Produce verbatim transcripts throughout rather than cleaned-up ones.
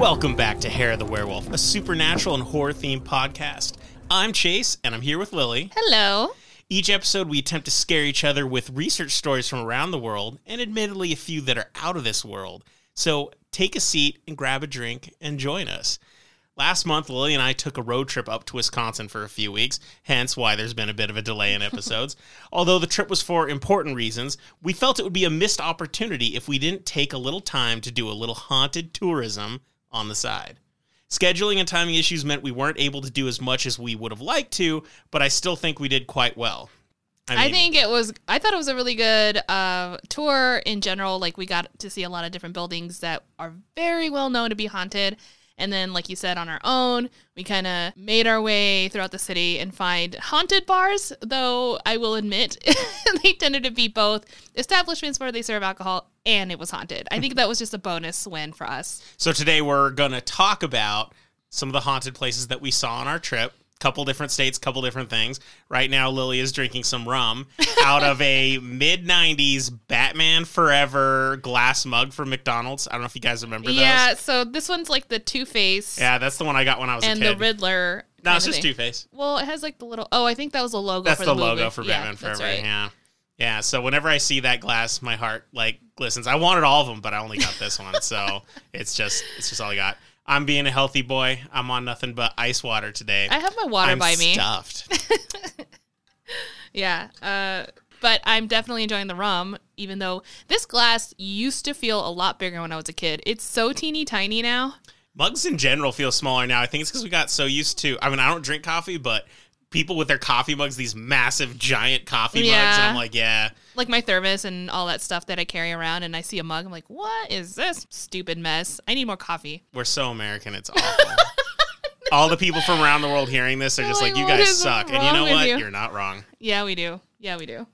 Welcome back to Hair of the Werewolf, a supernatural and horror-themed podcast. I'm Chase, and I'm here with Lily. Hello. Each episode, we attempt to scare each other with research stories from around the world, and admittedly, a few that are out of this world. So take a seat and grab a drink and join us. Last month, Lily and I took a road trip up to Wisconsin for a few weeks, hence why there's been a bit of a delay in episodes. Although the trip was for important reasons, we felt it would be a missed opportunity if we didn't take a little time to do a little haunted tourism on the side. Scheduling and timing issues meant we weren't able to do as much as we would have liked to, but I still think we did quite well. I, mean, I think it was, I thought it was a really good uh, tour in general. Like, we got to see a lot of different buildings that are very well known to be haunted. And then, like you said, on our own, we kind of made our way throughout the city and find haunted bars, though I will admit they tended to be both establishments where they serve alcohol and it was haunted. I think that was just a bonus win for us. So today we're going to talk about some of the haunted places that we saw on our trip. Couple different states, couple different things. Right now, Lily is drinking some rum out of a mid nineties Batman Forever glass mug from McDonald's. I don't know if you guys remember yeah, those. Yeah, so this one's like the Two-Face. Yeah, that's the one I got when I was and a kid. And the Riddler. No, it's just Two-Face. Well, it has like the little... Oh, I think that was the logo that's for the, the movie. That's the logo for Batman yeah, Forever, right. yeah. Yeah, so whenever I see that glass, my heart like glistens. I wanted all of them, but I only got this one, so it's just it's just all I got. I'm being a healthy boy. I'm on nothing but ice water today. I have my water I'm by me. I'm stuffed. yeah. Uh, but I'm definitely enjoying the rum, even though this glass used to feel a lot bigger when I was a kid. It's so teeny tiny now. Mugs in general feel smaller now. I think it's because we got so used to, I mean, I don't drink coffee, but people with their coffee mugs, these massive, giant coffee yeah. mugs. And I'm like, yeah. Like my thermos and all that stuff that I carry around, and I see a mug, I'm like, what is this stupid mess? I need more coffee. We're so American, it's awful. All the people from around the world hearing this are just like, like you guys suck. And you know what? You. You're not wrong. Yeah, we do. Yeah, we do.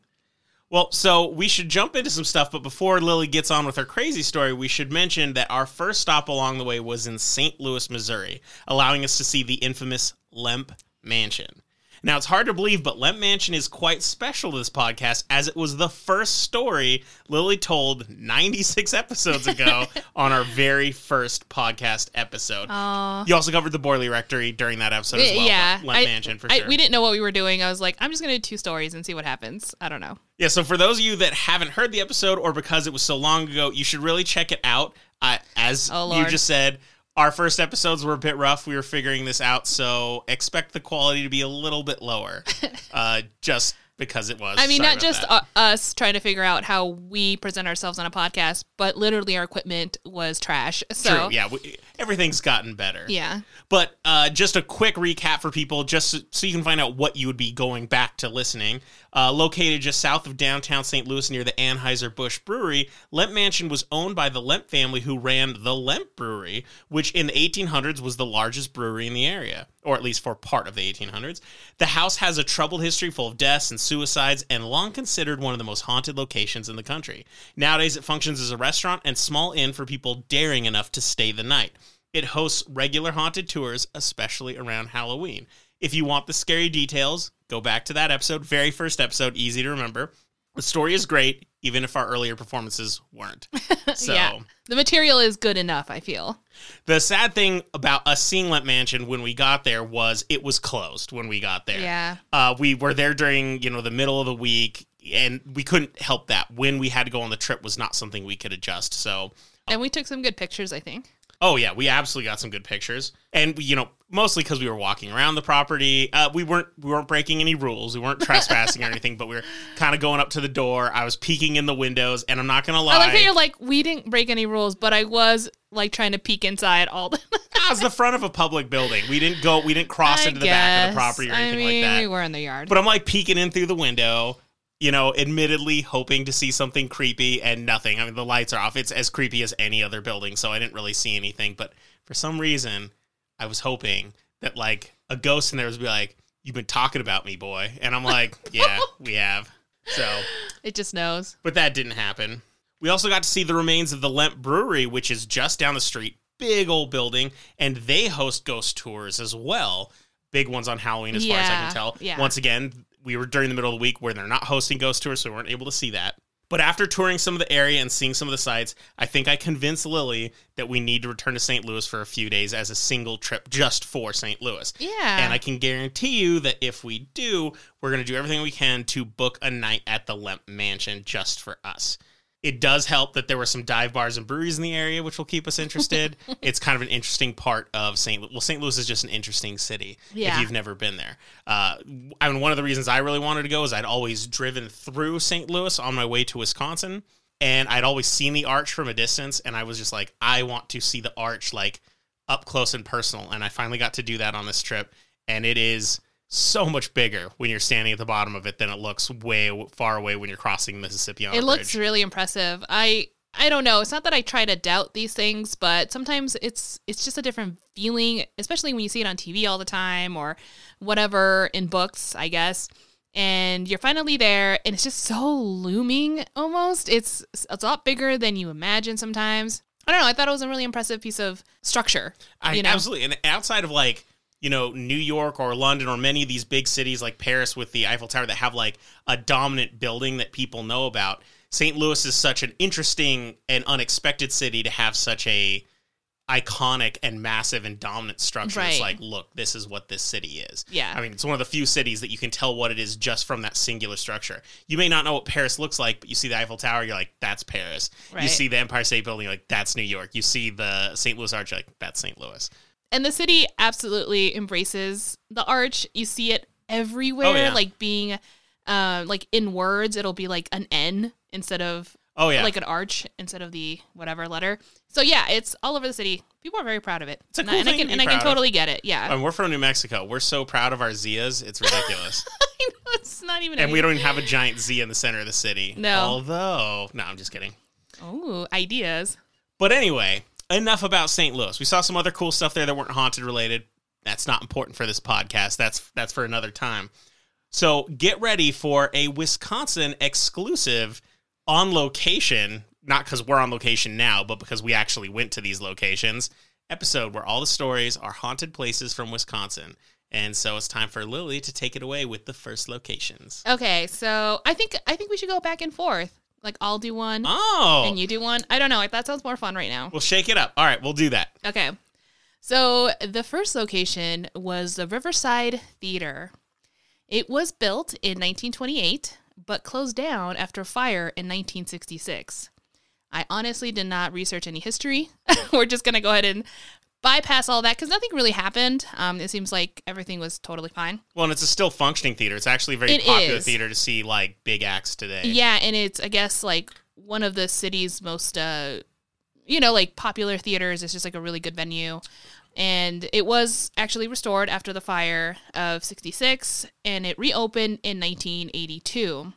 Well, so we should jump into some stuff, but before Lily gets on with her crazy story, we should mention that our first stop along the way was in Saint Louis, Missouri, allowing us to see the infamous Lemp Mansion. Now, it's hard to believe, but Lemp Mansion is quite special to this podcast, as it was the first story Lily told ninety-six episodes ago on our very first podcast episode. Uh, you also covered the Borley Rectory during that episode as well. Yeah. Lemp I, Mansion, for I, sure. We didn't know what we were doing. I was like, I'm just going to do two stories and see what happens. I don't know. Yeah, so for those of you that haven't heard the episode, or because it was so long ago, you should really check it out. Uh, as oh, Lord. you just said... Our first episodes were a bit rough. We were figuring this out, so expect the quality to be a little bit lower, uh, just because it was. I mean, Sorry not just that. us trying to figure out how we present ourselves on a podcast, but literally our equipment was trash. So True, yeah, we, everything's gotten better. Yeah. But uh, just a quick recap for people, just so, so you can find out what you would be going back to listening. Uh, located just south of downtown Saint Louis near the Anheuser-Busch Brewery, Lemp Mansion was owned by the Lemp family, who ran the Lemp Brewery, which in the eighteen hundreds was the largest brewery in the area, or at least for part of the eighteen hundreds. The house has a troubled history full of deaths and suicides, and long considered one of the most haunted locations in the country. Nowadays, it functions as a restaurant and small inn for people daring enough to stay the night. It hosts regular haunted tours, especially around Halloween. If you want the scary details, go back to that episode, very first episode, easy to remember. The story is great, even if our earlier performances weren't. So yeah. The material is good enough, I feel. The sad thing about us seeing Lemp Mansion when we got there was it was closed when we got there. Yeah. Uh, we were there during, you know, the middle of the week, and we couldn't help that. When we had to go on the trip was not something we could adjust. So, And we took some good pictures, I think. Oh, yeah, we absolutely got some good pictures. And, you know, mostly because we were walking around the property. Uh, we weren't we weren't breaking any rules. We weren't trespassing or anything, but we were kind of going up to the door. I was peeking in the windows, and I'm not going to lie. I like how you're like, we didn't break any rules, but I was, like, trying to peek inside all the I was the front of a public building. We didn't go, we didn't cross I into guess. the back of the property or anything I mean, like that. We were in the yard. But I'm, like, peeking in through the window, you know, admittedly hoping to see something creepy, and nothing. I mean, the lights are off. It's as creepy as any other building, so I didn't really see anything. But for some reason, I was hoping that, like, a ghost in there would be like, you've been talking about me, boy. And I'm like, yeah, we have. So it just knows. But that didn't happen. We also got to see the remains of the Lemp Brewery, which is just down the street. Big old building. And they host ghost tours as well. Big ones on Halloween, as yeah, far as I can tell. Yeah. Once again, we were during the middle of the week where they're not hosting ghost tours, so we weren't able to see that. But after touring some of the area and seeing some of the sites, I think I convinced Lily that we need to return to Saint Louis for a few days as a single trip just for Saint Louis. Yeah. And I can guarantee you that if we do, we're going to do everything we can to book a night at the Lemp Mansion just for us. It does help that there were some dive bars and breweries in the area, which will keep us interested. It's kind of an interesting part of Saint Louis. Well, Saint Louis is just an interesting city yeah. if you've never been there. Uh, I mean, one of the reasons I really wanted to go is I'd always driven through Saint Louis on my way to Wisconsin, and I'd always seen the arch from a distance, and I was just like, I want to see the arch like up close and personal, and I finally got to do that on this trip, and it is so much bigger when you're standing at the bottom of it than it looks way far away when you're crossing Mississippi on a bridge. It looks really impressive. I I don't know. It's not that I try to doubt these things, but sometimes it's it's just a different feeling, especially when you see it on T V all the time or whatever in books, I guess. And you're finally there, and it's just so looming almost. It's it's a lot bigger than you imagine sometimes. I don't know. I thought it was a really impressive piece of structure. I, you know? Absolutely. And outside of like, you know, New York or London or many of these big cities like Paris with the Eiffel Tower that have like a dominant building that people know about, Saint Louis is such an interesting and unexpected city to have such a iconic and massive and dominant structure. Right. It's like, look, this is what this city is. Yeah. I mean, it's one of the few cities that you can tell what it is just from that singular structure. You may not know what Paris looks like, but you see the Eiffel Tower, you're like, that's Paris. Right. You see the Empire State Building, you're like, that's New York. You see the Saint Louis Arch, you're like, that's Saint Louis. And the city absolutely embraces the arch. You see it everywhere, oh, yeah. like being, uh, like in words, it'll be like an N instead of, oh yeah, like an arch instead of the whatever letter. So yeah, it's all over the city. People are very proud of it. It's a cool and thing I, and I can, to be and proud I can totally of. Get it. Yeah, I mean, we're from New Mexico. We're so proud of our Zias. It's ridiculous. I know, it's not even. And anything. We don't even have a giant Z in the center of the city. No, although no, I'm just kidding. Oh, ideas. But anyway. Enough about Saint Louis. We saw some other cool stuff there that weren't haunted related. That's not important for this podcast. That's that's for another time. So get ready for a Wisconsin exclusive on location, not because we're on location now, but because we actually went to these locations, episode where all the stories are haunted places from Wisconsin. And so it's time for Lily to take it away with the first locations. Okay, so I think I think we should go back and forth. Like, I'll do one. Oh. And you do one. I don't know. I thought sounds more fun right now. We'll shake it up. All right. We'll do that. Okay. So, the first location was the Riverside Theater. It was built in nineteen twenty-eight, but closed down after a fire in nineteen sixty-six. I honestly did not research any history. We're just going to go ahead and bypass all that because nothing really happened. Um, it seems like everything was totally fine. Well, and it's a still functioning theater. It's actually a very it popular is. theater to see, like, big acts today. Yeah, and it's, I guess, like, one of the city's most, uh, you know, like, popular theaters. It's just, like, a really good venue. And it was actually restored after the fire of sixty-six, and it reopened in nineteen eighty-two.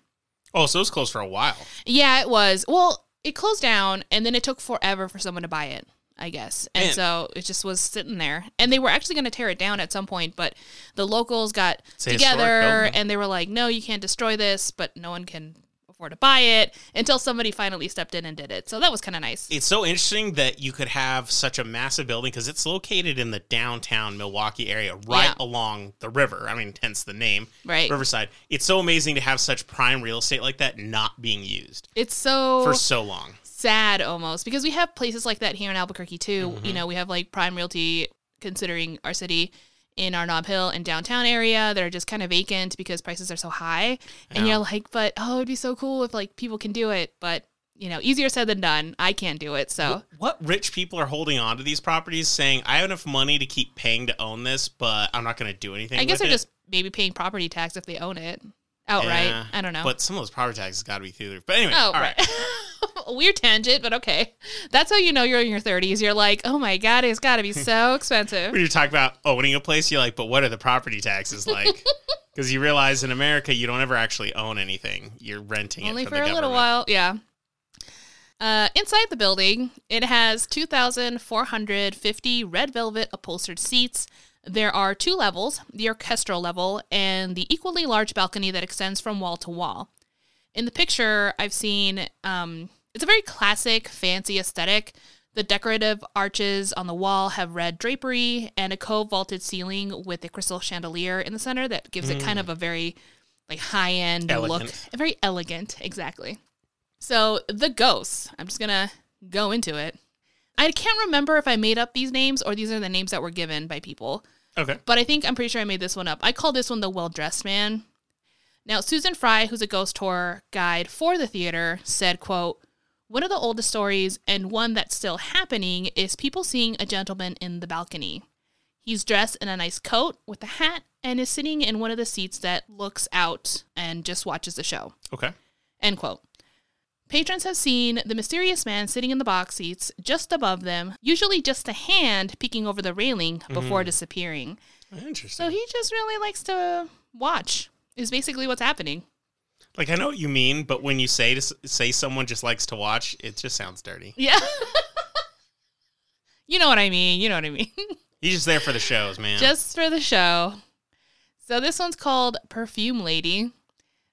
Oh, so it was closed for a while. Yeah, it was. Well, it closed down, and then it took forever for someone to buy it, I guess. And Man. so it just was sitting there. And they were actually going to tear it down at some point, but the locals got it's together and they were like, no, you can't destroy this, but no one can afford to buy it until somebody finally stepped in and did it. So that was kind of nice. It's so interesting that you could have such a massive building because it's located in the downtown Milwaukee area, right yeah. along the river. I mean, hence the name, right? Riverside. It's so amazing to have such prime real estate like that not being used. It's so... For so long. Sad almost because we have places like that here in Albuquerque too. Mm-hmm. You know, we have like prime realty considering our city in our Nob Hill and downtown area that are just kind of vacant because prices are so high. And yeah. you're like, but oh, it'd be so cool if like people can do it. But you know, easier said than done. I can't do it. So what, what rich people are holding on to these properties saying, I have enough money to keep paying to own this, but I'm not going to do anything. I guess with they're it. just maybe paying property tax if they own it. Outright. Yeah, I don't know. But some of those property taxes got to be through there. But anyway, oh, all right. right. A weird tangent, but okay. That's how you know you're in your thirties. You're like, oh my God, it's got to be so expensive. When you talk about owning a place, you're like, but what are the property taxes like? Because you realize in America, you don't ever actually own anything. You're renting Only it from the government. Only for a little while, yeah. Uh, inside the building, it has two thousand four hundred fifty red velvet upholstered seats. There are two levels, the orchestral level and the equally large balcony that extends from wall to wall. In the picture I've seen, um, it's a very classic, fancy aesthetic. The decorative arches on the wall have red drapery and a cove-vaulted ceiling with a crystal chandelier in the center that gives mm. it kind of a very like high-end elegant. look. Very elegant, exactly. So the ghosts, I'm just going to go into it. I can't remember if I made up these names or these are the names that were given by people. Okay. But I think I'm pretty sure I made this one up. I call this one the well-dressed man. Now, Susan Fry, who's a ghost tour guide for the theater, said, quote, "One of the oldest stories and one that's still happening is people seeing a gentleman in the balcony. He's dressed in a nice coat with a hat and is sitting in one of the seats that looks out and just watches the show." Okay. End quote. Patrons have seen the mysterious man sitting in the box seats just above them, usually just a hand peeking over the railing before mm. disappearing. Interesting. So he just really likes to watch, is basically what's happening. Like, I know what you mean, but when you say to say someone just likes to watch, it just sounds dirty. Yeah. You know what I mean. You know what I mean. He's just there for the shows, man. Just for the show. So this one's called Perfume Lady.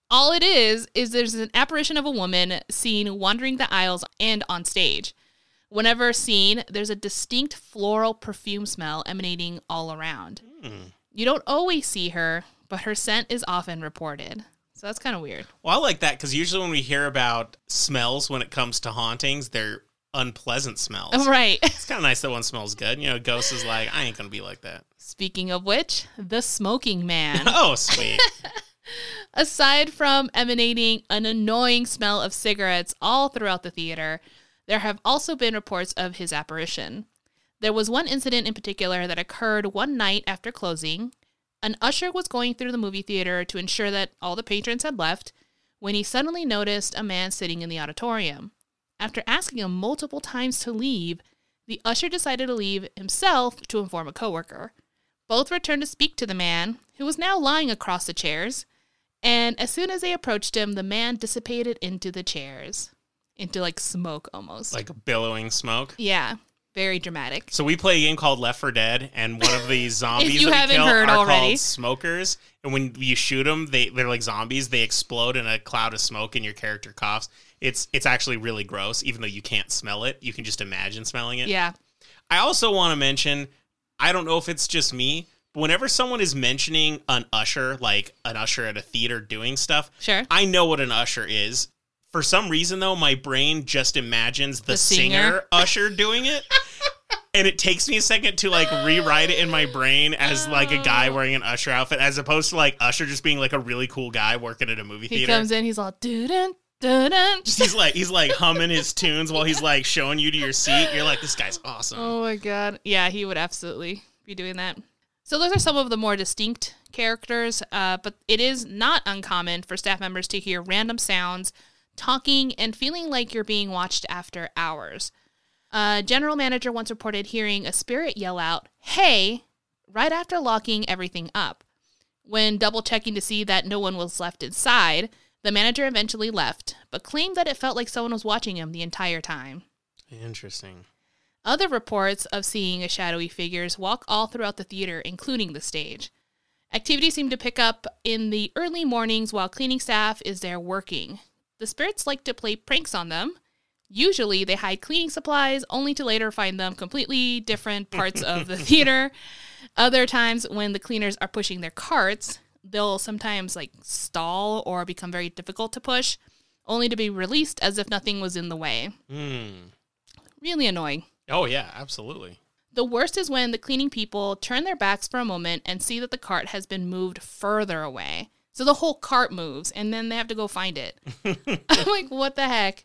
All it is, is there's an apparition of a woman seen wandering the aisles and on stage. Whenever seen, there's a distinct floral perfume smell emanating all around. Mm. You don't always see her, but her scent is often reported. So that's kind of weird. Well, I like that because usually when we hear about smells when it comes to hauntings, they're unpleasant smells. Right. It's kind of nice that one smells good. You know, ghost is like, I ain't going to be like that. Speaking of which, the smoking man. Oh, sweet. Aside from emanating an annoying smell of cigarettes all throughout the theater, there have also been reports of his apparition. There was one incident in particular that occurred one night after closing. An usher was going through the movie theater to ensure that all the patrons had left when he suddenly noticed a man sitting in the auditorium. After asking him multiple times to leave, the usher decided to leave himself to inform a coworker. Both returned to speak to the man, who was now lying across the chairs, and as soon as they approached him, the man dissipated into the chairs. Into, like, smoke almost. Like billowing smoke? Yeah. Very dramatic. So we play a game called Left four Dead, and one of the zombies if you that haven't we kill heard are already. Called smokers. And when you shoot them, they, they're like zombies. They explode in a cloud of smoke, and your character coughs. It's, it's actually really gross, even though you can't smell it. You can just imagine smelling it. Yeah. I also want to mention... I don't know if it's just me, but whenever someone is mentioning an usher, like an usher at a theater doing stuff, sure, I know what an usher is. For some reason, though, my brain just imagines the, the singer. singer usher doing it. And it takes me a second to, like, rewrite it in my brain as, like, a guy wearing an usher outfit, as opposed to, like, usher just being, like, a really cool guy working at a movie he theater. He comes in, he's all, doo-dun, dun-dun. He's like, he's like humming his tunes while he's like showing you to your seat. You're like, this guy's awesome. Oh my God. Yeah, he would absolutely be doing that. So those are some of the more distinct characters, uh, but it is not uncommon for staff members to hear random sounds, talking, and feeling like you're being watched after hours. A general manager once reported hearing a spirit yell out, "Hey," right after locking everything up. When double-checking to see that no one was left inside, the manager eventually left, but claimed that it felt like someone was watching him the entire time. Interesting. Other reports of seeing a shadowy figures walk all throughout the theater, including the stage. Activity seemed to pick up in the early mornings while cleaning staff is there working. The spirits like to play pranks on them. Usually they hide cleaning supplies, only to later find them completely different parts of the theater. Other times when the cleaners are pushing their carts, they'll sometimes, like, stall or become very difficult to push, only to be released as if nothing was in the way. Mm. Really annoying. Oh, yeah, absolutely. The worst is when the cleaning people turn their backs for a moment and see that the cart has been moved further away. So the whole cart moves, and then they have to go find it. I'm like, what the heck?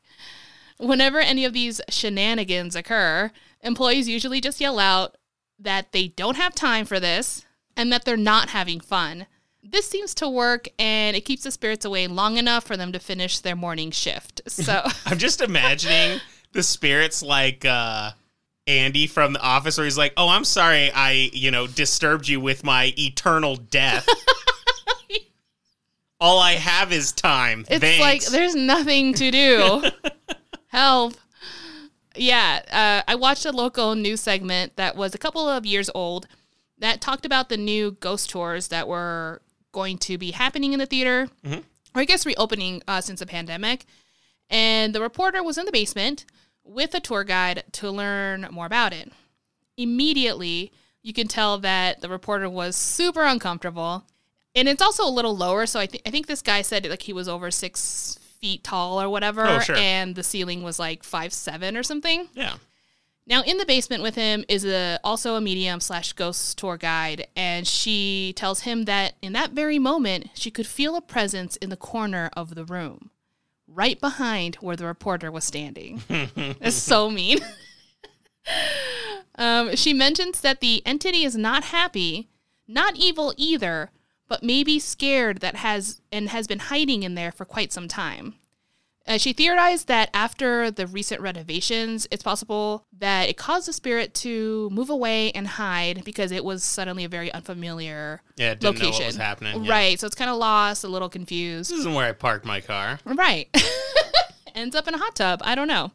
Whenever any of these shenanigans occur, employees usually just yell out that they don't have time for this and that they're not having fun. This seems to work, and it keeps the spirits away long enough for them to finish their morning shift. So I'm just imagining the spirits like uh, Andy from The Office, where he's like, "Oh, I'm sorry, I you know disturbed you with my eternal death. All I have is time." It's Thanks. Like there's nothing to do. Help! Yeah, uh, I watched a local news segment that was a couple of years old that talked about the new ghost tours that were going to be happening in the theater, mm-hmm. or I guess reopening uh, since the pandemic. And the reporter was in the basement with a tour guide to learn more about it. Immediately, you can tell that the reporter was super uncomfortable. And it's also a little lower, so I, th- I think this guy said like he was over six feet tall or whatever. Oh, sure. And the ceiling was like five seven or something. Yeah. Now, in the basement with him is a, also a medium slash ghost tour guide, and she tells him that in that very moment, she could feel a presence in the corner of the room, right behind where the reporter was standing. That's so mean. um, she mentions that the entity is not happy, not evil either, but maybe scared that has and has been hiding in there for quite some time. Uh, she theorized that after the recent renovations, it's possible that it caused the spirit to move away and hide because it was suddenly a very unfamiliar location. Yeah, it didn't location. know what was happening. Yeah. Right, so it's kind of lost, a little confused. This isn't where I parked my car. Right. Ends up in a hot tub. I don't know.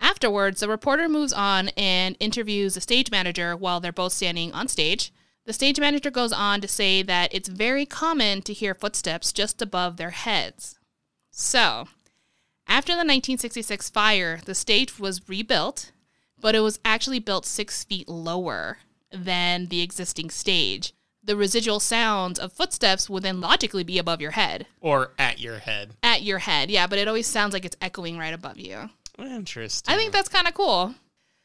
Afterwards, the reporter moves on and interviews the stage manager while they're both standing on stage. The stage manager goes on to say that it's very common to hear footsteps just above their heads. So... after the nineteen sixty-six fire, the stage was rebuilt, but it was actually built six feet lower than the existing stage. The residual sounds of footsteps would then logically be above your head. Or at your head. At your head, yeah, but it always sounds like it's echoing right above you. Interesting. I think that's kind of cool.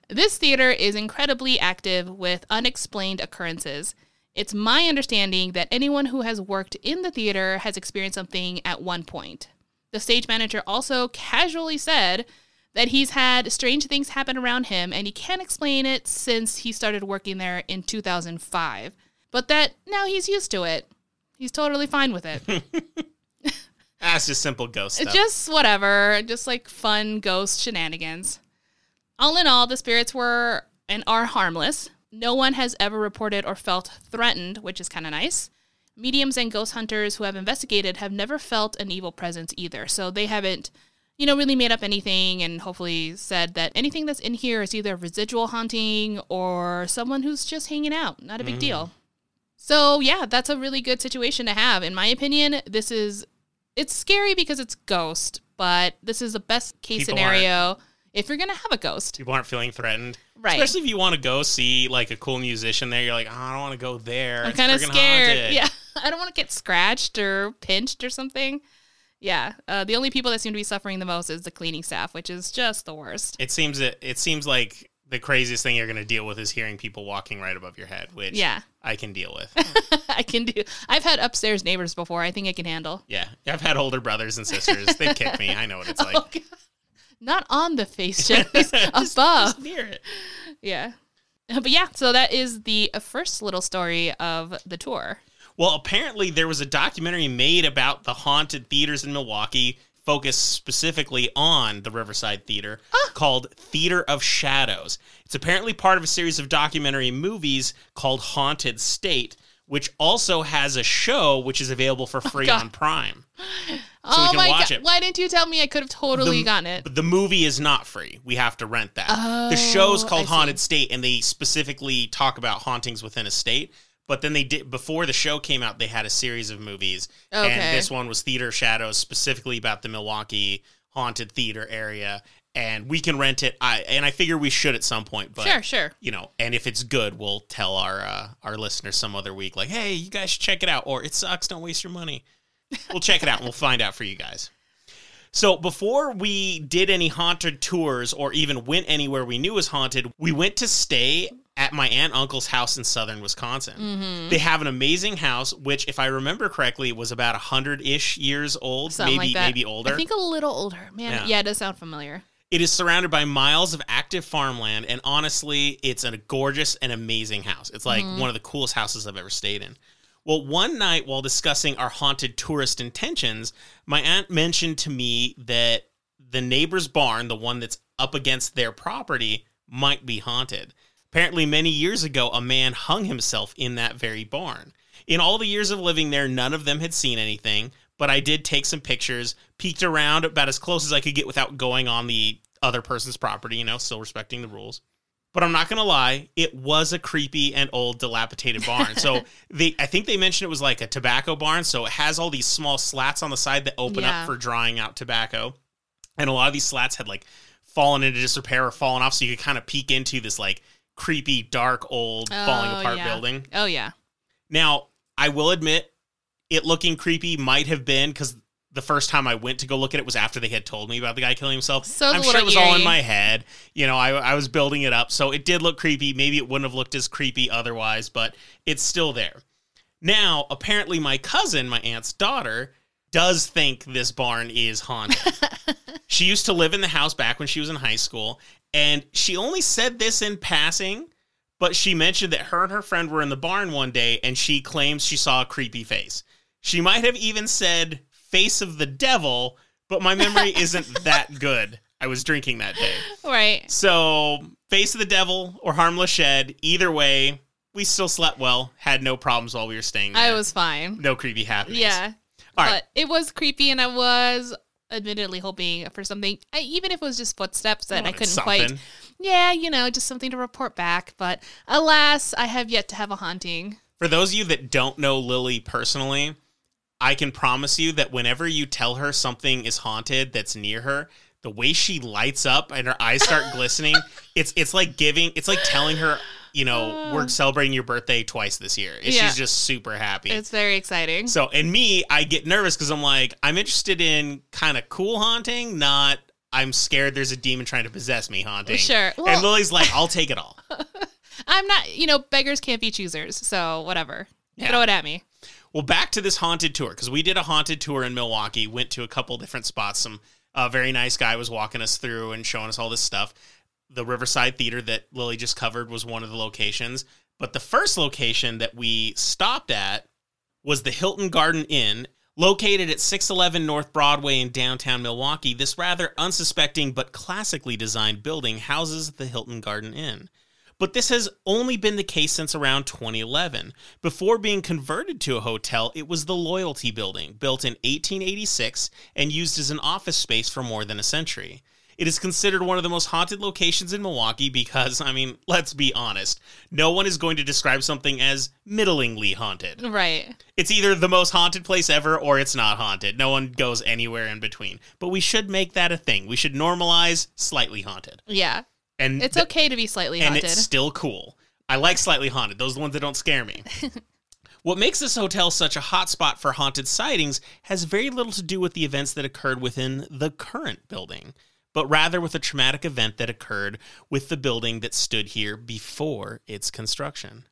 This theater is incredibly active with unexplained occurrences. It's my understanding that anyone who has worked in the theater has experienced something at one point. The stage manager also casually said that he's had strange things happen around him, and he can't explain it since he started working there in two thousand five. But that now he's used to it. He's totally fine with it. That's just simple ghost stuff. Just whatever. Just like fun ghost shenanigans. All in all, the spirits were and are harmless. No one has ever reported or felt threatened, which is kind of nice. Mediums and ghost hunters who have investigated have never felt an evil presence either. So they haven't, you know, really made up anything and hopefully said that anything that's in here is either residual haunting or someone who's just hanging out. Not a big mm. deal. So, yeah, that's a really good situation to have. In my opinion, this is, it's scary because it's ghost, but this is the best case People scenario aren't. If you're going to have a ghost. People aren't feeling threatened. Right. Especially if you want to go see, like, a cool musician there. You're like, oh, I don't want to go there. I'm kind of scared. Haunted. Yeah. I don't want to get scratched or pinched or something. Yeah. Uh, the only people that seem to be suffering the most is the cleaning staff, which is just the worst. It seems that it seems like the craziest thing you're going to deal with is hearing people walking right above your head, which yeah. I can deal with. I can do. I've had upstairs neighbors before. I think I can handle. Yeah. I've had older brothers and sisters. They've kicked me. I know what it's like. Oh, God. Not on the face, just above. Just near it. Yeah. But yeah, so that is the first little story of the tour. Well, apparently there was a documentary made about the haunted theaters in Milwaukee, focused specifically on the Riverside Theater, ah. called Theater of Shadows. It's apparently part of a series of documentary movies called Haunted State, which also has a show which is available for free oh, on Prime. So oh we can my watch God. It. Why didn't you tell me? I could have totally the, gotten it. But the movie is not free. We have to rent that. Oh, the show's called I Haunted see. State, and they specifically talk about hauntings within a state. But then they did, before the show came out, they had a series of movies. Okay. And this one was Theater of Shadows, specifically about the Milwaukee haunted theater area. And we can rent it. I and I figure we should at some point. But, sure, sure. You know, and if it's good, we'll tell our uh, our listeners some other week, like, hey, you guys should check it out, or it sucks, don't waste your money. We'll check it out and we'll find out for you guys. So before we did any haunted tours or even went anywhere we knew was haunted, we went to stay at my aunt and uncle's house in southern Wisconsin. Mm-hmm. They have an amazing house, which, if I remember correctly, was about one hundred-ish years old, Something maybe like that. maybe older. I think a little older. Man, yeah, yeah it does sound familiar. It is surrounded by miles of active farmland, and honestly, it's a gorgeous and amazing house. It's like mm-hmm. one of the coolest houses I've ever stayed in. Well, one night while discussing our haunted tourist intentions, my aunt mentioned to me that the neighbor's barn, the one that's up against their property, might be haunted. Apparently, many years ago, a man hung himself in that very barn. In all the years of living there, none of them had seen anything, but I did take some pictures, peeked around about as close as I could get without going on the other person's property, you know, still respecting the rules. But I'm not going to lie, it was a creepy and old dilapidated barn. So they, I think they mentioned it was like a tobacco barn, so it has all these small slats on the side that open yeah. up for drying out tobacco. And a lot of these slats had like fallen into disrepair or fallen off, so you could kind of peek into this like creepy, dark, old, oh, falling apart yeah. building. Oh, yeah. Now, I will admit, it looking creepy might have been because the first time I went to go look at it was after they had told me about the guy killing himself. So I'm sure it was eerie. All in my head. You know, I, I was building it up. So it did look creepy. Maybe it wouldn't have looked as creepy otherwise, but it's still there. Now, apparently my cousin, my aunt's daughter, does think this barn is haunted. She used to live in the house back when she was in high school, and she only said this in passing, but she mentioned that her and her friend were in the barn one day, and she claims she saw a creepy face. She might have even said face of the devil, but my memory isn't that good. I was drinking that day. Right. So, face of the devil or harmless shed, either way, we still slept well, had no problems while we were staying there. I was fine. No creepy happenings. Yeah. All right. But it was creepy, and I was admittedly hoping for something, I, even if it was just footsteps that I, I couldn't something. quite. Yeah, you know, just something to report back. But alas, I have yet to have a haunting. For those of you that don't know Lily personally, I can promise you that whenever you tell her something is haunted that's near her, the way she lights up and her eyes start glistening, it's it's like giving, it's like telling her, you know, uh, we're celebrating your birthday twice this year. And yeah. She's just super happy. It's very exciting. So, and me, I get nervous because I'm like, I'm interested in kind of cool haunting, not I'm scared there's a demon trying to possess me haunting. Sure. Well, and Lily's like, I'll take it all. I'm not, you know, beggars can't be choosers. So whatever. Yeah. Throw it at me. Well, back to this haunted tour, because we did a haunted tour in Milwaukee, went to a couple different spots. Some uh, very nice guy was walking us through and showing us all this stuff. The Riverside Theater that Lily just covered was one of the locations. But the first location that we stopped at was the Hilton Garden Inn, located at six eleven North Broadway in downtown Milwaukee. This rather unsuspecting but classically designed building houses the Hilton Garden Inn. But this has only been the case since around twenty eleven. Before being converted to a hotel, it was the Loyalty Building, built in eighteen eighty-six and used as an office space for more than a century. It is considered one of the most haunted locations in Milwaukee because, I mean, let's be honest, no one is going to describe something as middlingly haunted. Right. It's either the most haunted place ever or it's not haunted. No one goes anywhere in between. But we should make that a thing. We should normalize slightly haunted. Yeah. And it's th- okay to be slightly haunted. And it's still cool. I like slightly haunted. Those are the ones that don't scare me. What makes this hotel such a hot spot for haunted sightings has very little to do with the events that occurred within the current building, but rather with a traumatic event that occurred with the building that stood here before its construction.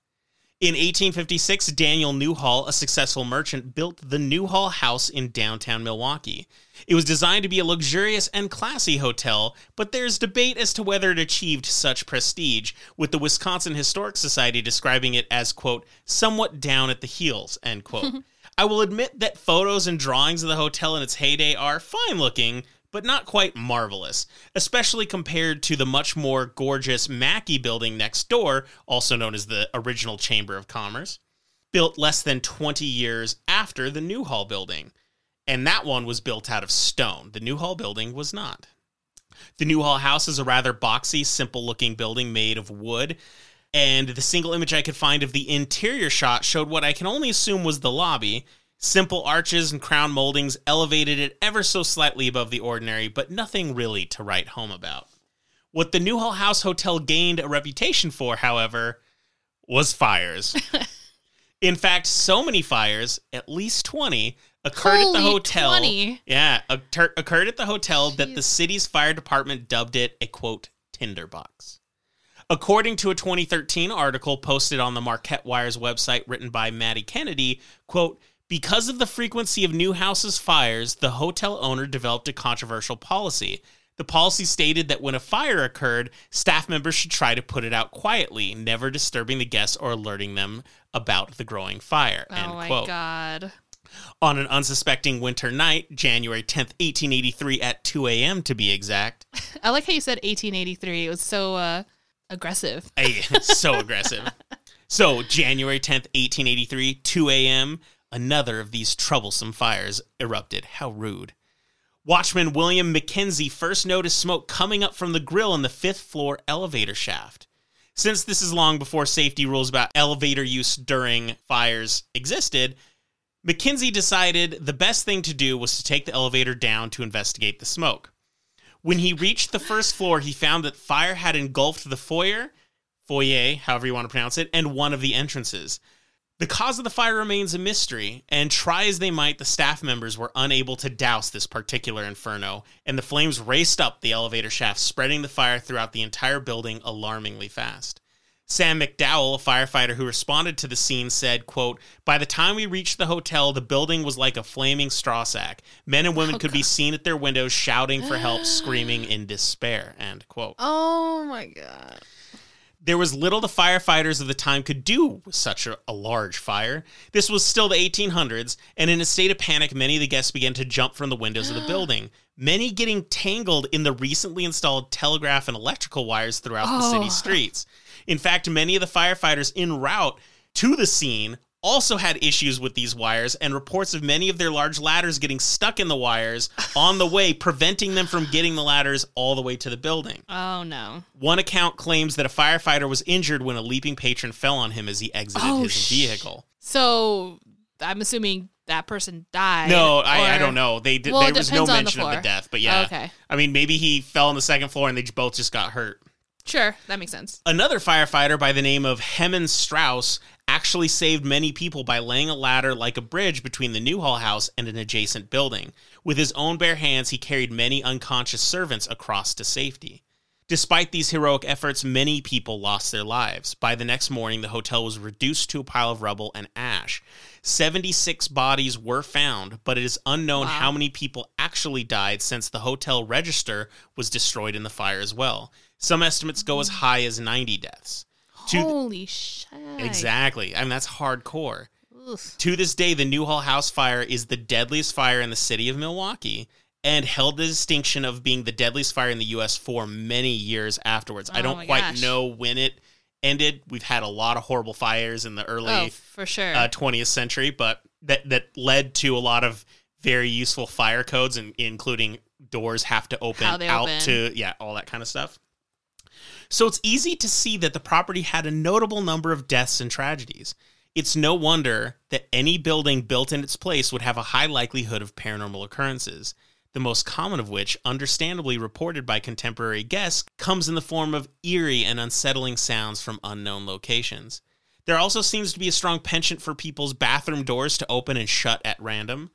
In eighteen fifty-six, Daniel Newhall, a successful merchant, built the Newhall House in downtown Milwaukee. It was designed to be a luxurious and classy hotel, but there's debate as to whether it achieved such prestige, with the Wisconsin Historic Society describing it as, quote, somewhat down at the heels, end quote. I will admit that photos and drawings of the hotel in its heyday are fine-looking, but not quite marvelous, especially compared to the much more gorgeous Mackey building next door, also known as the original Chamber of Commerce, built less than twenty years after the Newhall building. And that one was built out of stone. The Newhall building was not. The Newhall House is a rather boxy, simple-looking building made of wood, and the single image I could find of the interior shot showed what I can only assume was the lobby. Simple arches and crown moldings elevated it ever so slightly above the ordinary, but nothing really to write home about. What the Newhall House Hotel gained a reputation for, however, was fires. In fact, so many fires, at least twenty, occurred Holy at the hotel. twenty. Yeah, occur- occurred at the hotel Jeez. That the city's fire department dubbed it a, quote, tinderbox. According to a twenty thirteen article posted on the Marquette Wire's website written by Maddie Kennedy, quote, because of the frequency of Newhouse's fires, the hotel owner developed a controversial policy. The policy stated that when a fire occurred, staff members should try to put it out quietly, never disturbing the guests or alerting them about the growing fire. Oh, end my quote. God. On an unsuspecting winter night, January tenth, eighteen eighty-three, at two a.m. to be exact. I like how you said eighteen eighty-three. It was so uh, aggressive. So aggressive. So January tenth, eighteen eighty-three, two a.m., another of these troublesome fires erupted. How rude. Watchman William McKenzie first noticed smoke coming up from the grill in the fifth floor elevator shaft. Since this is long before safety rules about elevator use during fires existed, McKenzie decided the best thing to do was to take the elevator down to investigate the smoke. When he reached the first floor, he found that fire had engulfed the foyer, foyer, however you want to pronounce it, and one of the entrances. The cause of the fire remains a mystery, and try as they might, the staff members were unable to douse this particular inferno, and the flames raced up the elevator shaft, spreading the fire throughout the entire building alarmingly fast. Sam McDowell, a firefighter who responded to the scene, said, quote, "By the time we reached the hotel, the building was like a flaming straw sack. Men and women oh, could God. be seen at their windows shouting for help, screaming in despair," end quote. Oh, my God. There was little the firefighters of the time could do with such a, a large fire. This was still the eighteen hundreds, and in a state of panic, many of the guests began to jump from the windows of the building, many getting tangled in the recently installed telegraph and electrical wires throughout oh. the city streets. In fact, many of the firefighters en route to the scene also had issues with these wires, and reports of many of their large ladders getting stuck in the wires on the way, preventing them from getting the ladders all the way to the building. Oh, no. One account claims that a firefighter was injured when a leaping patron fell on him as he exited oh, his vehicle. Sh- so, I'm assuming that person died. No, or... I, I don't know. They did, well, there was no mention the of the death, but yeah. Oh, okay. I mean, maybe he fell on the second floor and they both just got hurt. Sure, that makes sense. Another firefighter by the name of Heman Strauss actually saved many people by laying a ladder like a bridge between the Newhall House and an adjacent building. With his own bare hands, he carried many unconscious servants across to safety. Despite these heroic efforts, many people lost their lives. By the next morning, the hotel was reduced to a pile of rubble and ash. seventy-six bodies were found, but it is unknown wow. how many people actually died, since the hotel register was destroyed in the fire as well. Some estimates go as high as ninety deaths. To Holy th- shit. Exactly. I mean, that's hardcore. Oof. To this day, the Newhall House fire is the deadliest fire in the city of Milwaukee, and held the distinction of being the deadliest fire in the U S for many years afterwards. Oh, I don't quite gosh. know when it ended. We've had a lot of horrible fires in the early oh, for sure. uh, twentieth century, but that, that led to a lot of very useful fire codes, and including doors have to open out open. to, yeah, all that kind of stuff. So it's easy to see that the property had a notable number of deaths and tragedies. It's no wonder that any building built in its place would have a high likelihood of paranormal occurrences, the most common of which, understandably reported by contemporary guests, comes in the form of eerie and unsettling sounds from unknown locations. There also seems to be a strong penchant for people's bathroom doors to open and shut at random,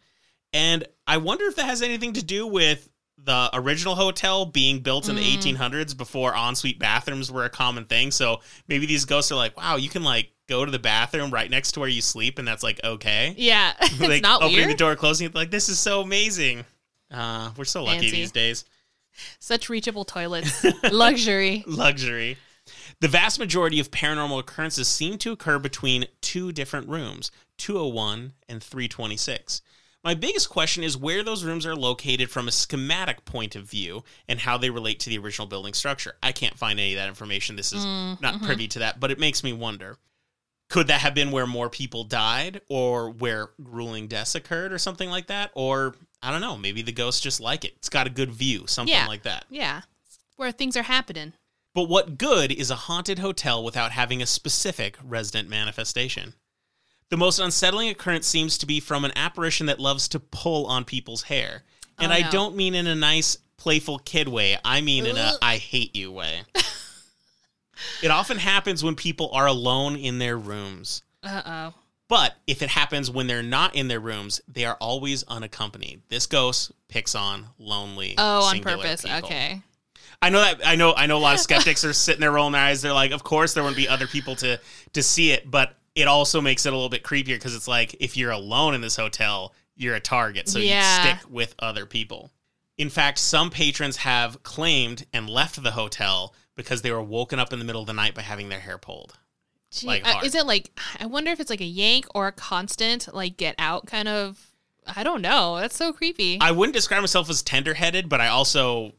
and I wonder if that has anything to do with the original hotel being built in the mm. eighteen hundreds, before ensuite bathrooms were a common thing. So maybe these ghosts are like, wow, you can like go to the bathroom right next to where you sleep, and that's like, okay. Yeah, it's like, not opening weird. the door, closing it, like, this is so amazing. Uh, we're so lucky Fancy. these days. Such reachable toilets. Luxury. Luxury. The vast majority of paranormal occurrences seem to occur between two different rooms, two oh one and three twenty-six. My biggest question is where those rooms are located from a schematic point of view, and how they relate to the original building structure. I can't find any of that information. This is mm, not mm-hmm. privy to that, but it makes me wonder. Could that have been where more people died, or where grueling deaths occurred, or something like that? Or, I don't know, maybe the ghosts just like it. It's got a good view, something yeah, like that. Yeah, where things are happening. But what good is a haunted hotel without having a specific resident manifestation? The most unsettling occurrence seems to be from an apparition that loves to pull on people's hair. And oh, no. I don't mean in a nice, playful kid way. I mean in a I hate you way. It often happens when people are alone in their rooms. Uh-oh. But if it happens when they're not in their rooms, they are always unaccompanied. This ghost picks on lonely, oh, singular on purpose. People. Okay. I know that I know I know a lot of skeptics are sitting there rolling their eyes. They're like, of course there wouldn't be other people to to see it, but it also makes it a little bit creepier, because it's like, if you're alone in this hotel, you're a target, so yeah. you stick with other people. In fact, some patrons have claimed and left the hotel because they were woken up in the middle of the night by having their hair pulled. Gee, like uh, is it like, I wonder if it's like a yank or a constant, like, get out kind of, I don't know. That's so creepy. I wouldn't describe myself as tender-headed, but I also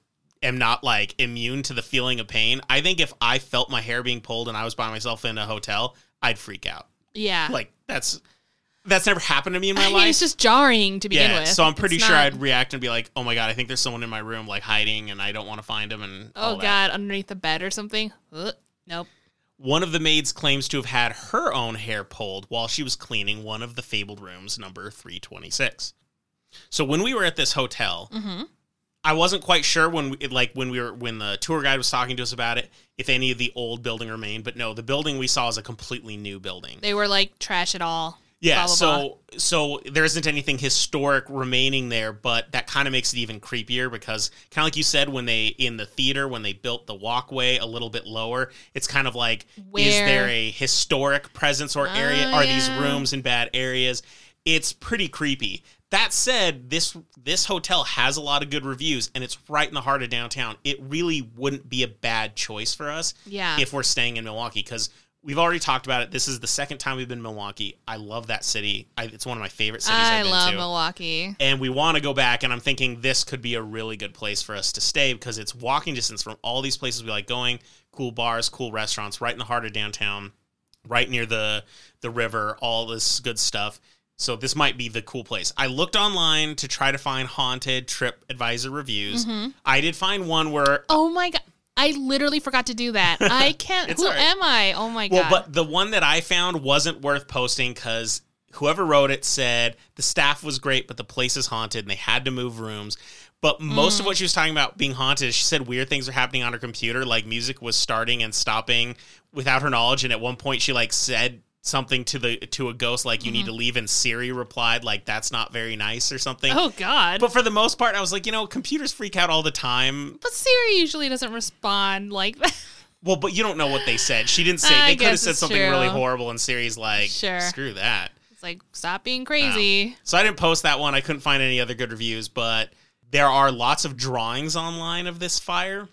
am not, like, immune to the feeling of pain. I think if I felt my hair being pulled and I was by myself in a hotel, I'd freak out. Yeah. Like, that's that's never happened to me in my I mean, life. It's just jarring to begin yeah, with. So I'm pretty it's sure not... I'd react and be like, oh my God, I think there's someone in my room, like, hiding, and I don't want to find them. And oh all God, that. Underneath the bed or something? Ugh. Nope. One of the maids claims to have had her own hair pulled while she was cleaning one of the fabled rooms, number three twenty-six. So when we were at this hotel, mm-hmm. I wasn't quite sure when, we, like, when we were when the tour guide was talking to us about it, if any of the old building remained. But no, the building we saw is a completely new building. They were like, trash it all. Yeah, blah, blah, so blah. So there isn't anything historic remaining there, but that kind of makes it even creepier because, kind of like you said, when they in the theater when they built the walkway a little bit lower, it's kind of like, where? Is there a historic presence or area? Uh, Are yeah. these rooms in bad areas? It's pretty creepy. That said, this this hotel has a lot of good reviews, and it's right in the heart of downtown. It really wouldn't be a bad choice for us yeah. if we're staying in Milwaukee, because we've already talked about it. This is the second time we've been in Milwaukee. I love that city. I, it's one of my favorite cities I I've been to. I love Milwaukee. And we want to go back, and I'm thinking this could be a really good place for us to stay because it's walking distance from all these places we like going, cool bars, cool restaurants, right in the heart of downtown, right near the the river, all this good stuff. So this might be the cool place. I looked online to try to find haunted TripAdvisor reviews. Mm-hmm. I did find one where... Oh, my God. I literally forgot to do that. I can't... Who right. am I? Oh, my well, God. Well, but the one that I found wasn't worth posting because whoever wrote it said the staff was great, but the place is haunted and they had to move rooms. But most mm. of what she was talking about being haunted, she said weird things were happening on her computer, like music was starting and stopping without her knowledge. And at one point she like said... something to the to a ghost like, you mm-hmm. need to leave, and Siri replied like, that's not very nice or something. Oh God. But for the most part I was like, you know, computers freak out all the time, but Siri usually doesn't respond like that. Well, but you don't know what they said. She didn't say I they could have said something true. Really horrible, and Siri's like, sure, screw that. It's like, stop being crazy. No. So I didn't post that one. I couldn't find any other good reviews, but there are lots of drawings online of this fire.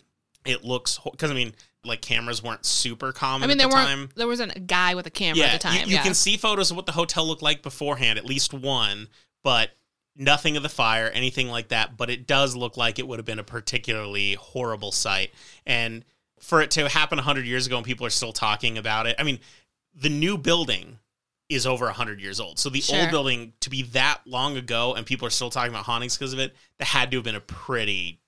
It looks, because I mean, like, cameras weren't super common I mean, at the time. There wasn't a guy with a camera yeah, at the time. You, you yeah. can see photos of what the hotel looked like beforehand, at least one, but nothing of the fire, anything like that. But it does look like it would have been a particularly horrible sight. And for it to happen one hundred years ago and people are still talking about it, I mean, the new building is over one hundred years old. So the sure. old building, to be that long ago and people are still talking about hauntings because of it, that had to have been a pretty